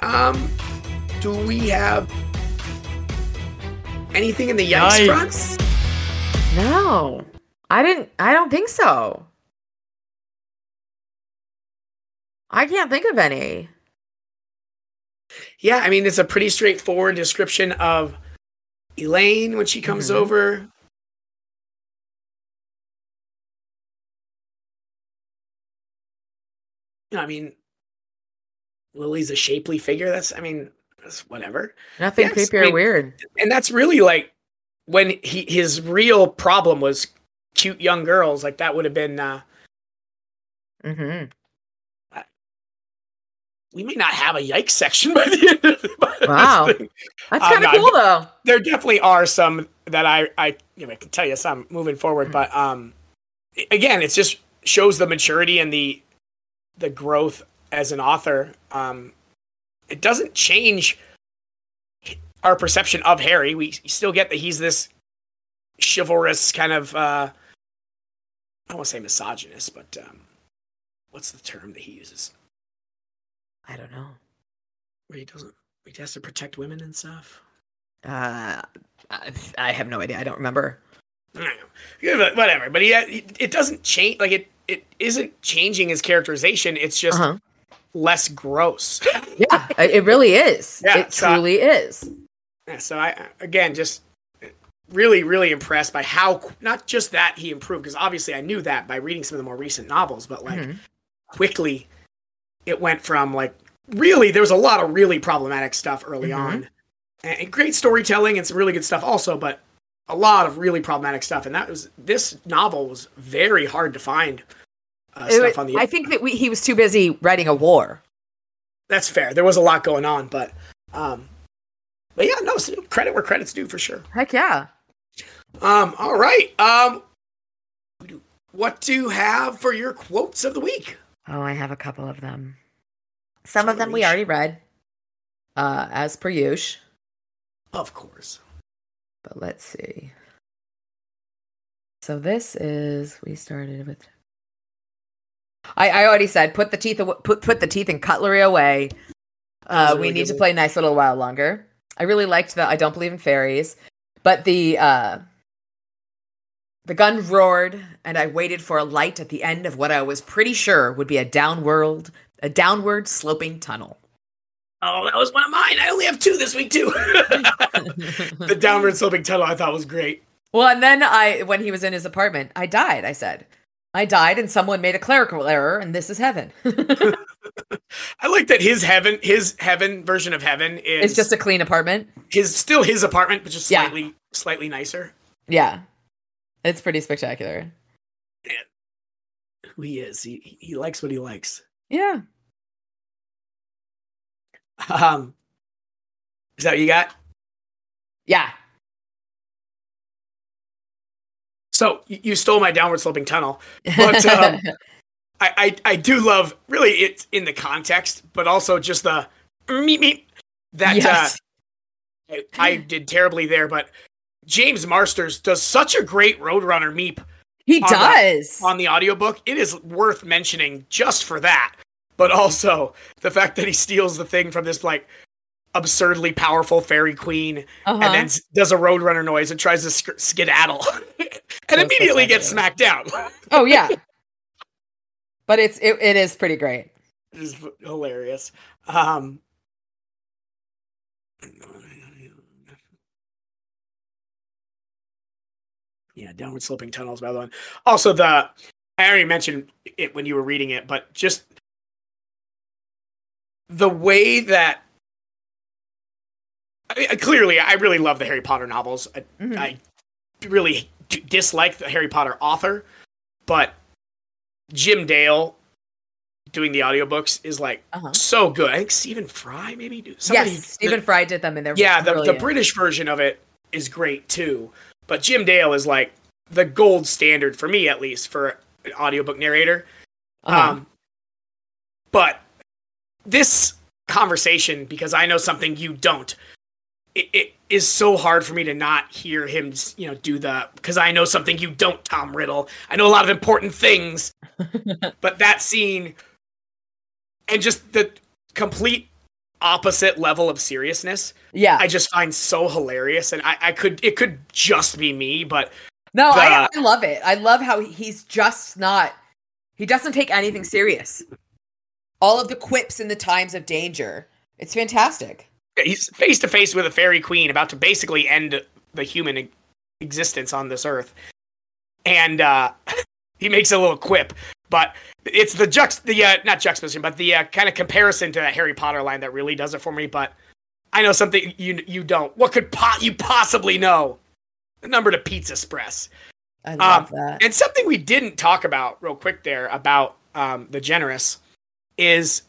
do we have anything in the yikes box? No. I don't think so. I can't think of any. Yeah, I mean, it's a pretty straightforward description of Elaine when she comes over. I mean, Lily's a shapely figure. That's whatever. Nothing creepy or weird. And that's really like when his real problem was cute young girls, like that would have been we may not have a yikes section by the end of the thing. That's kind of cool though. There definitely are some that I can tell you some moving forward, but again, it just shows the maturity and the growth as an author. It doesn't change our perception of Harry. We still get that he's this chivalrous kind of I don't want to say misogynist, but what's the term that he uses? I don't know. Where he has to protect women and stuff. I have no idea. I don't remember. I don't know. Whatever. But it doesn't change. Like it isn't changing his characterization. It's just less gross. Yeah, it really is. Yeah, it truly is. Yeah, so I again just really, really impressed by how not just that he improved, because obviously I knew that by reading some of the more recent novels, but like quickly. It went from like really, there was a lot of really problematic stuff early on, and great storytelling and some really good stuff also, but a lot of really problematic stuff. And this novel was very hard to find stuff on the. I think that he was too busy writing a war. That's fair. There was a lot going on, but yeah, no, so credit where credit's due for sure. Heck yeah. All right. What do you have for your quotes of the week? Oh, I have a couple of them. Some of them we already read, as per usual. Of course. But let's see. So this is, we started with... I already said, put the teeth and cutlery away. We need to play nice a little while longer. I really liked the I don't believe in fairies. But the gun roared, and I waited for a light at the end of what I was pretty sure would be a downward sloping tunnel. Oh, that was one of mine. I only have two this week, too. The downward sloping tunnel I thought was great. Well, and then when he was in his apartment, I died, I said. I died, and someone made a clerical error, and this is heaven. I like that his heaven version of heaven is... It's just a clean apartment. Still his apartment, but just slightly nicer. Yeah. It's pretty spectacular. Who he is. He likes what he likes. Yeah. Is that what you got? Yeah. So you stole my downward sloping tunnel. But I do love, really, it's in the context, but also just the meep. That I did terribly there, but James Marsters does such a great Roadrunner meep. He does. On the audiobook. It is worth mentioning just for that. But also the fact that he steals the thing from this like absurdly powerful fairy queen and then does a Roadrunner noise and tries to skedaddle and immediately gets smacked down. Oh, yeah. But it is pretty great. It is hilarious. Yeah, downward sloping tunnels by the one. Also, I already mentioned it when you were reading it, but just the way that clearly, I really love the Harry Potter novels. I really dislike the Harry Potter author, but Jim Dale doing the audiobooks is like so good. I think Stephen Fry maybe do. Stephen Fry did them in there. Yeah, the British version of it is great too. But Jim Dale is like the gold standard for me, at least, for audiobook narrator. Uh-huh. But this conversation, because I know something you don't, it is so hard for me to not hear him, you know, do the, because I know something you don't, Tom Riddle. I know a lot of important things, but that scene and just the complete opposite level of seriousness. Yeah. I just find so hilarious. And it could just be me, but. No, I love it. I love how he's just not, he doesn't take anything serious. All of the quips in the times of danger. It's fantastic. He's face to face with a fairy queen about to basically end the human existence on this earth. And he makes a little quip, but it's not juxtaposition, but the kind of comparison to that Harry Potter line that really does it for me. But I know something you don't. What could you possibly know? The number to Pizza Express. I love that. And something we didn't talk about real quick there about the generous is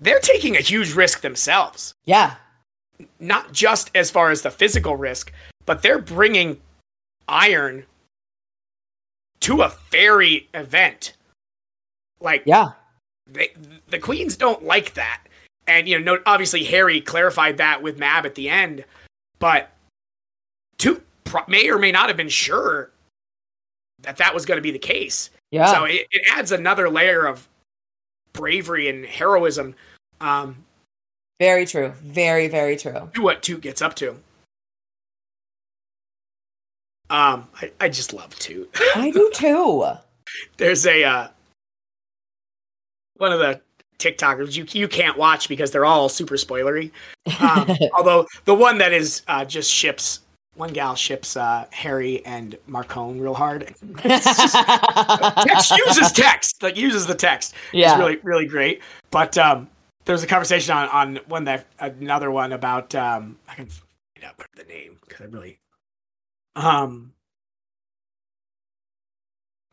they're taking a huge risk themselves. Yeah. Not just as far as the physical risk, but they're bringing Iron to a fairy event. Like, yeah, the queens don't like that. And, you know, obviously Harry clarified that with Mab at the end, but Toot may or may not have been sure that was going to be the case. Yeah. So it adds another layer of bravery and heroism. Very true. Very, very true. Do what Toot gets up to. I just love Toot. I do too. There's a one of the TikTokers you can't watch because they're all super spoilery. Although the one that is just ships. One gal ships Harry and Marcone real hard. Just, text. Like uses the text. Yeah. It's really, really great. But there was a conversation on another one about I can find out the name because I really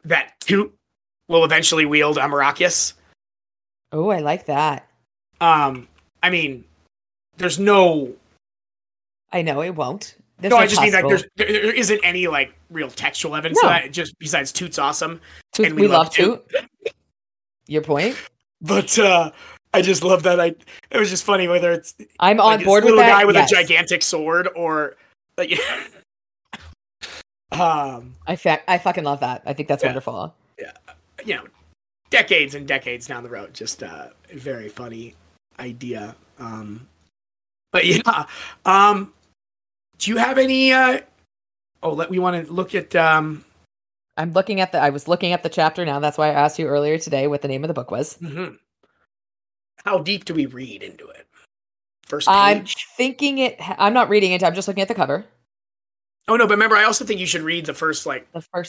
that Toot will eventually wield Amarakius. Oh, I like that. I mean, there's no. I know it won't. No, I just mean like there isn't any like real textual evidence to that, just besides Toot's awesome. Toot, and we love Toot. Your point. But I just love that. It was just funny whether it's I'm like, on board with that guy with a gigantic sword or like I fucking love that. I think that's wonderful. Yeah, you know, decades and decades down the road, just a very funny idea. But yeah, do you have any? We want to look at. I'm looking at I was looking at the chapter now. That's why I asked you earlier today what the name of the book was. Mm-hmm. How deep do we read into it? First page. I'm thinking it. I'm not reading it. I'm just looking at the cover. Oh no! But remember, I also think you should read the first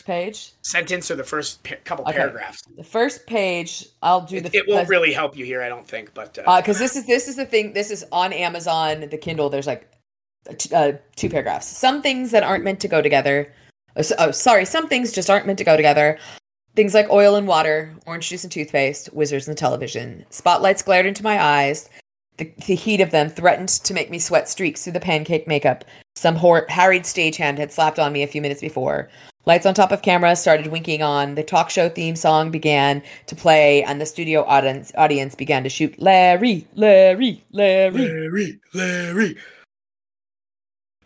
page sentence or the first couple paragraphs. The first page. I'll do the. It won't really help you here, I don't think, but because this is the thing. This is on Amazon, the Kindle. There's like. Two paragraphs. Some things that aren't meant to go together. Some things just aren't meant to go together. Things like oil and water, orange juice and toothpaste, wizards and television. Spotlights glared into my eyes. The heat of them threatened to make me sweat streaks through the pancake makeup some harried stagehand had slapped on me a few minutes before. Lights on top of cameras started winking on. The talk show theme song began to play, and the studio audience began to shoot Larry, Larry, Larry, Larry, Larry.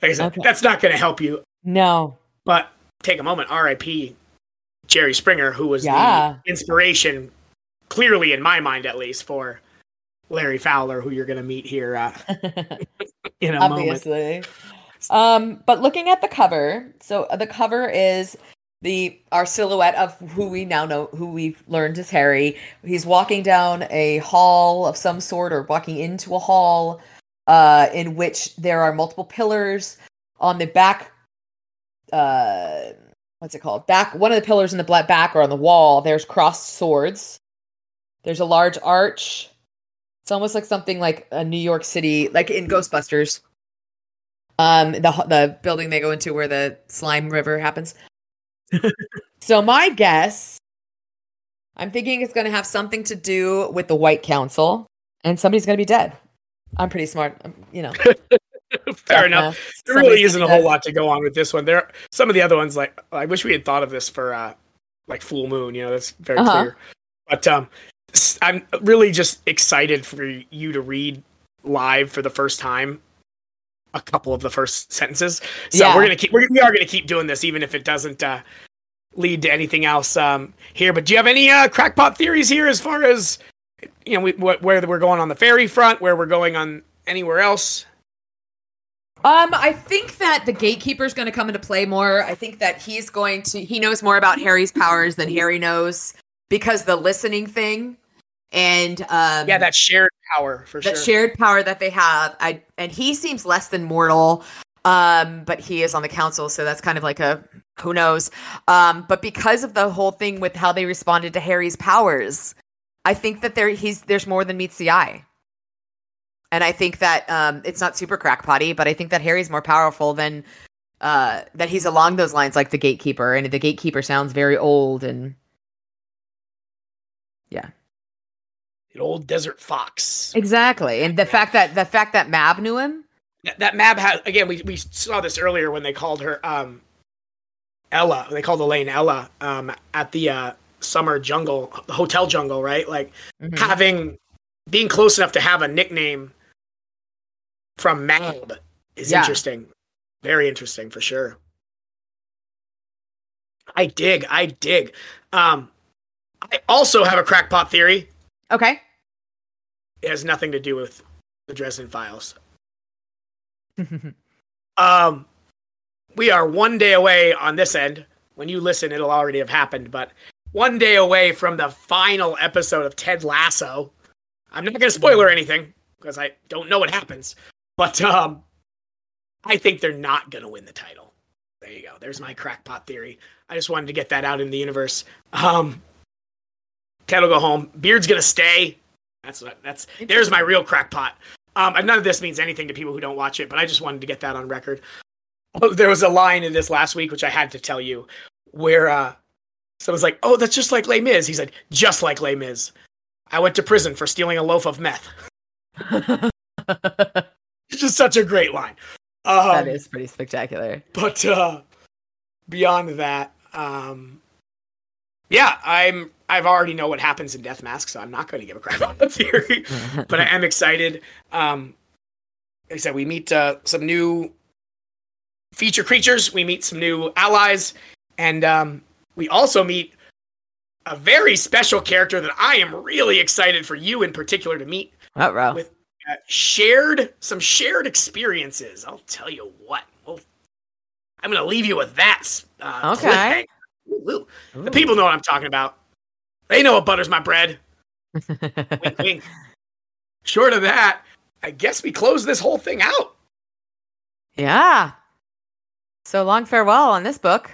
Like I said, that's not going to help you. No. But take a moment. R.I.P. Jerry Springer, who was the inspiration, clearly in my mind at least, for Larry Fowler, who you're going to meet here in a moment. Obviously. But looking at the cover, so the cover is our silhouette of who we now know, who we've learned is Harry. He's walking down a hall of some sort or walking into a hall. In which there are multiple pillars on the back. What's it called? Back. One of the pillars in the back or on the wall. There's crossed swords. There's a large arch. It's almost like something like a New York City, like in Ghostbusters. The building they go into where the slime river happens. So my guess, I'm thinking it's going to have something to do with the White Council, and somebody's going to be dead. I'm pretty smart, you know. Fair enough. There really isn't a whole lot to go on with this one. There, some of the other ones, like I wish we had thought of this for like full moon. You know, that's very clear. But I'm really just excited for you to read live for the first time a couple of the first sentences. So yeah. we are gonna keep doing this, even if it doesn't lead to anything else here. But do you have any crackpot theories here as far as you know where we're going on the fairy front, where we're going on anywhere else? I think that the gatekeeper's going to come into play more. I think that he knows more about Harry's powers than Harry knows because the listening thing and that shared power that they have. And he seems less than mortal, but he is on the council, so that's kind of like a who knows. But because of the whole thing with how they responded to Harry's powers, I think that there's more than meets the eye. And I think that it's not super crackpotty, but I think that Harry's more powerful than that he's along those lines, like the gatekeeper. And the gatekeeper sounds very old and yeah, an old desert fox. Exactly, and the fact that Mab knew him. That Mab had again. We saw this earlier when they called her Ella. They called Elaine Ella at the hotel jungle, right? Like being close enough to have a nickname from Mab is interesting. Very interesting for sure. I dig. I also have a crackpot theory. Okay. It has nothing to do with the Dresden Files. We are one day away on this end. When you listen, it'll already have happened, but one day away from the final episode of Ted Lasso. I'm not going to spoil anything because I don't know what happens, but I think they're not going to win the title. There you go. There's my crackpot theory. I just wanted to get that out in the universe. Ted will go home. Beard's going to stay. There's my real crackpot. And none of this means anything to people who don't watch it, but I just wanted to get that on record. There was a line in this last week, which I had to tell you, where someone's like, oh, that's just like Les Mis. He said, just like Les Mis. I went to prison for stealing a loaf of meth. It's just such a great line. That is pretty spectacular. But beyond that, I've already know what happens in Death Mask, so I'm not going to give a crap about the theory. But I am excited. Like I said, we meet some new feature creatures. We meet some new allies. And we also meet a very special character that I am really excited for you in particular to meet. With shared experiences. I'll tell you what. I'm going to leave you with that. Okay. Ooh. The people know what I'm talking about. They know what butters my bread. Wink, wink. Short of that, I guess we close this whole thing out. Yeah. So long farewell on this book.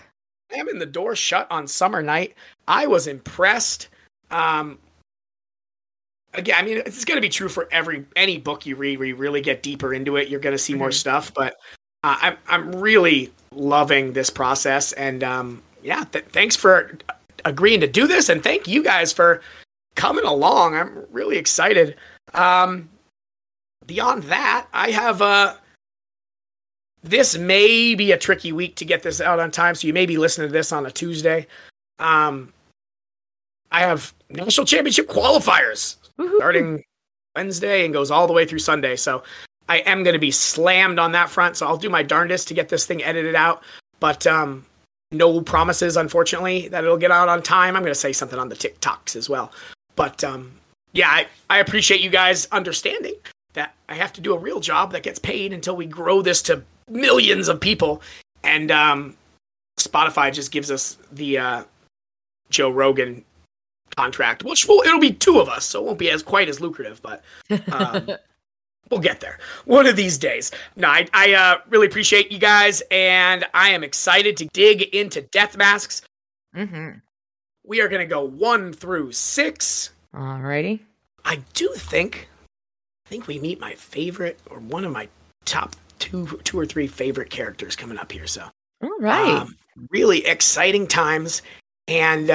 Slamming the door shut on Summer Night. I was impressed. Again, I mean, it's going to be true for any book you read where you really get deeper into it. You're going to see more stuff, but I'm really loving this process. And thanks for agreeing to do this, and thank you guys for coming along. I'm really excited. Beyond that, I have this may be a tricky week to get this out on time, so you may be listening to this on a Tuesday. I have national championship qualifiers starting Wednesday and goes all the way through Sunday. So I am going to be slammed on that front. So I'll do my darndest to get this thing edited out, but no promises, unfortunately, that it'll get out on time. I'm going to say something on the TikToks as well. But I appreciate you guys understanding that I have to do a real job that gets paid until we grow this to millions of people. And Spotify just gives us the Joe Rogan contract, which it'll be two of us, so it won't be quite as lucrative, but we'll get there one of these days. No, I really appreciate you guys, and I am excited to dig into Death Masks. We are gonna go 1 through 6. Alrighty. I think we meet my favorite, or one of my top two or three favorite characters coming up here. So all right, really exciting times. And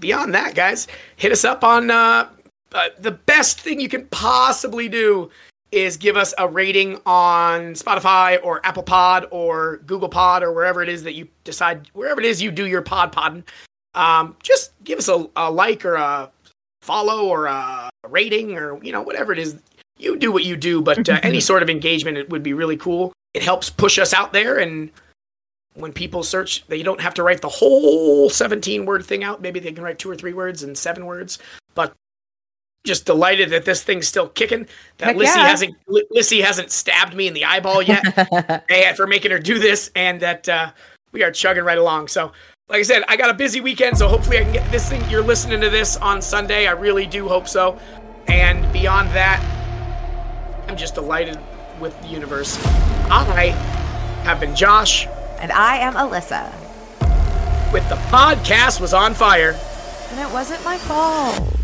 beyond that, guys, hit us up on the best thing you can possibly do is give us a rating on Spotify or Apple Pod or Google Pod or wherever it is you do your pod podding. Just give us a like or a follow or a rating or, you know, whatever it is. You do what you do, but any sort of engagement, it would be really cool. It helps push us out there, and when people search, they don't have to write the whole 17-word thing out. Maybe they can write 2 or 3 words and 7 words, but just delighted that this thing's still kicking, that Lissy hasn't stabbed me in the eyeball yet and for making her do this, and that we are chugging right along. So like I said, I got a busy weekend, so hopefully I can get this thing. You're listening to this on Sunday. I really do hope so. And beyond that, I'm just delighted with the universe. I have been Josh. And I am Alyssa. With the podcast was on fire. And it wasn't my fault.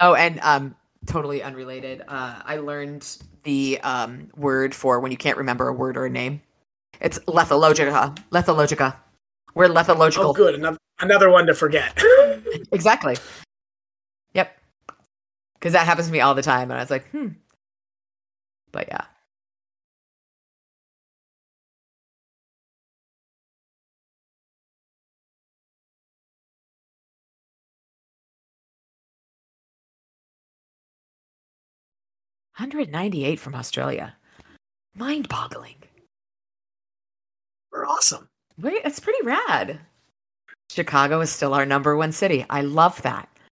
Oh, and totally unrelated. I learned the word for when you can't remember a word or a name. It's lethologica. Lethologica. We're lethological. Oh, good. Another one to forget. Exactly. Yep. Because that happens to me all the time, and I was like, But yeah. $198 from Australia. Mind-boggling. We're awesome. Wait, it's pretty rad. Chicago is still our number 1 city. I love that.